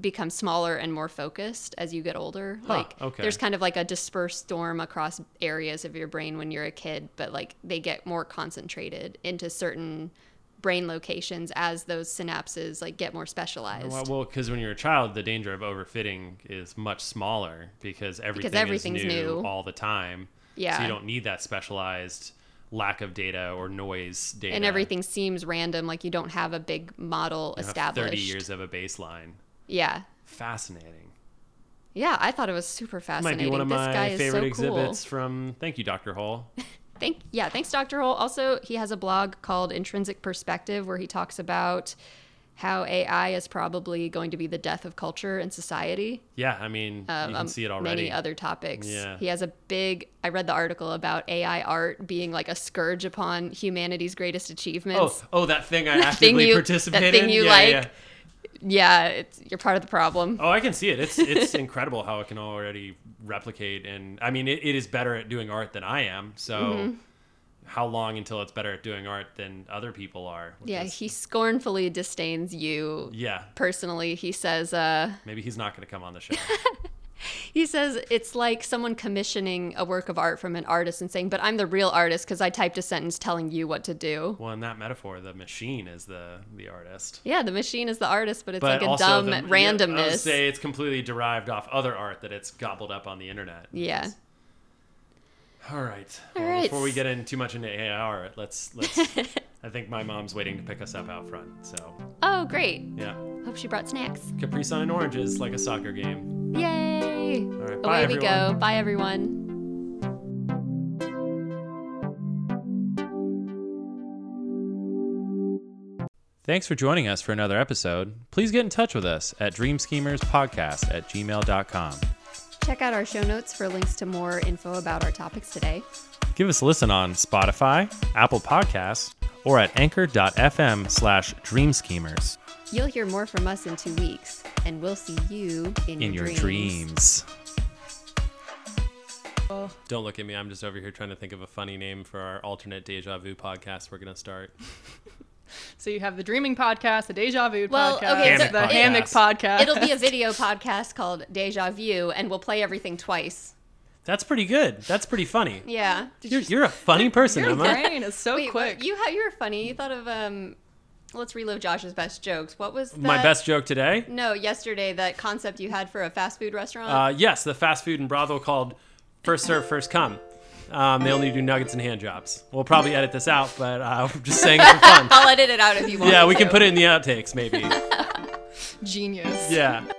become smaller and more focused as you get older. Huh, like okay. There's kind of like a dispersed storm across areas of your brain when you're a kid, but like they get more concentrated into certain brain locations as those synapses like get more specialized. Well, because well, when you're a child, the danger of overfitting is much smaller because everything because everything's is new, new all the time. Yeah. So you don't need that specialized lack of data or noise data. And everything seems random. Like you don't have a big model you established. Have thirty years of a baseline. Yeah. Fascinating. Yeah. I thought it was super fascinating. Might be one of this my favorite so exhibits cool. from, thank you, Doctor Hoel. Thank, yeah, thanks, Doctor Hoel. Also, he has a blog called Intrinsic Perspective where he talks about how A I is probably going to be the death of culture and society. Yeah, I mean, um, you can see it already. Many other topics. Yeah. He has a big, I read the article about A I art being like a scourge upon humanity's greatest achievements. Oh, oh that thing I actively participated in? That thing you, that thing you yeah, like. Yeah, yeah it's, you're part of the problem. Oh, I can see it. It's, it's incredible how it can already replicate, and I mean it, it is better at doing art than I am, so mm-hmm. How long until it's better at doing art than other people are? Yeah, is... he scornfully disdains you. Yeah, personally he says uh maybe he's not going to come on the show. He says it's like someone commissioning a work of art from an artist and saying, but I'm the real artist because I typed a sentence telling you what to do. Well, in that metaphor, the machine is the, the artist. Yeah, the machine is the artist, but it's but like a dumb the, randomness. Yeah, I would say it's completely derived off other art that it's gobbled up on the internet. Yeah. It's... All right. All well, right. Before we get in too much into A I, let's let's. I think my mom's waiting to pick us up out front. So. Oh, great. Yeah. Hope she brought snacks. Capri Sun and oranges, like a soccer game. Yay! All right. Bye, Away everyone. we go. Bye, everyone. Thanks for joining us for another episode. Please get in touch with us at dream schemers podcast at gmail dot com. Check out our show notes for links to more info about our topics today. Give us a listen on Spotify, Apple Podcasts, or at anchor dot f m slash dream schemers. You'll hear more from us in two weeks, and we'll see you in, in your, your dreams. dreams. Don't look at me. I'm just over here trying to think of a funny name for our alternate deja vu podcast we're going to start. So you have the dreaming podcast, the deja vu well, podcast, okay, so the it, hammock podcast. It'll be a video podcast called Deja Vu, and we'll play everything twice. That's pretty good. That's pretty funny. Yeah. You're, you're a funny person, Emma. Your brain is so Wait, quick. You you were funny. You thought of, um, let's relive Josh's best jokes. What was that? My best joke today? No, yesterday, that concept you had for a fast food restaurant. Uh, yes, the fast food and brothel called First Serve, First Come. Um, they only do nuggets and hand jobs. We'll probably edit this out, but uh, I'm just saying it for fun. I'll edit it out if you want. Yeah, we to. can put it in the outtakes, maybe. Genius. Yeah.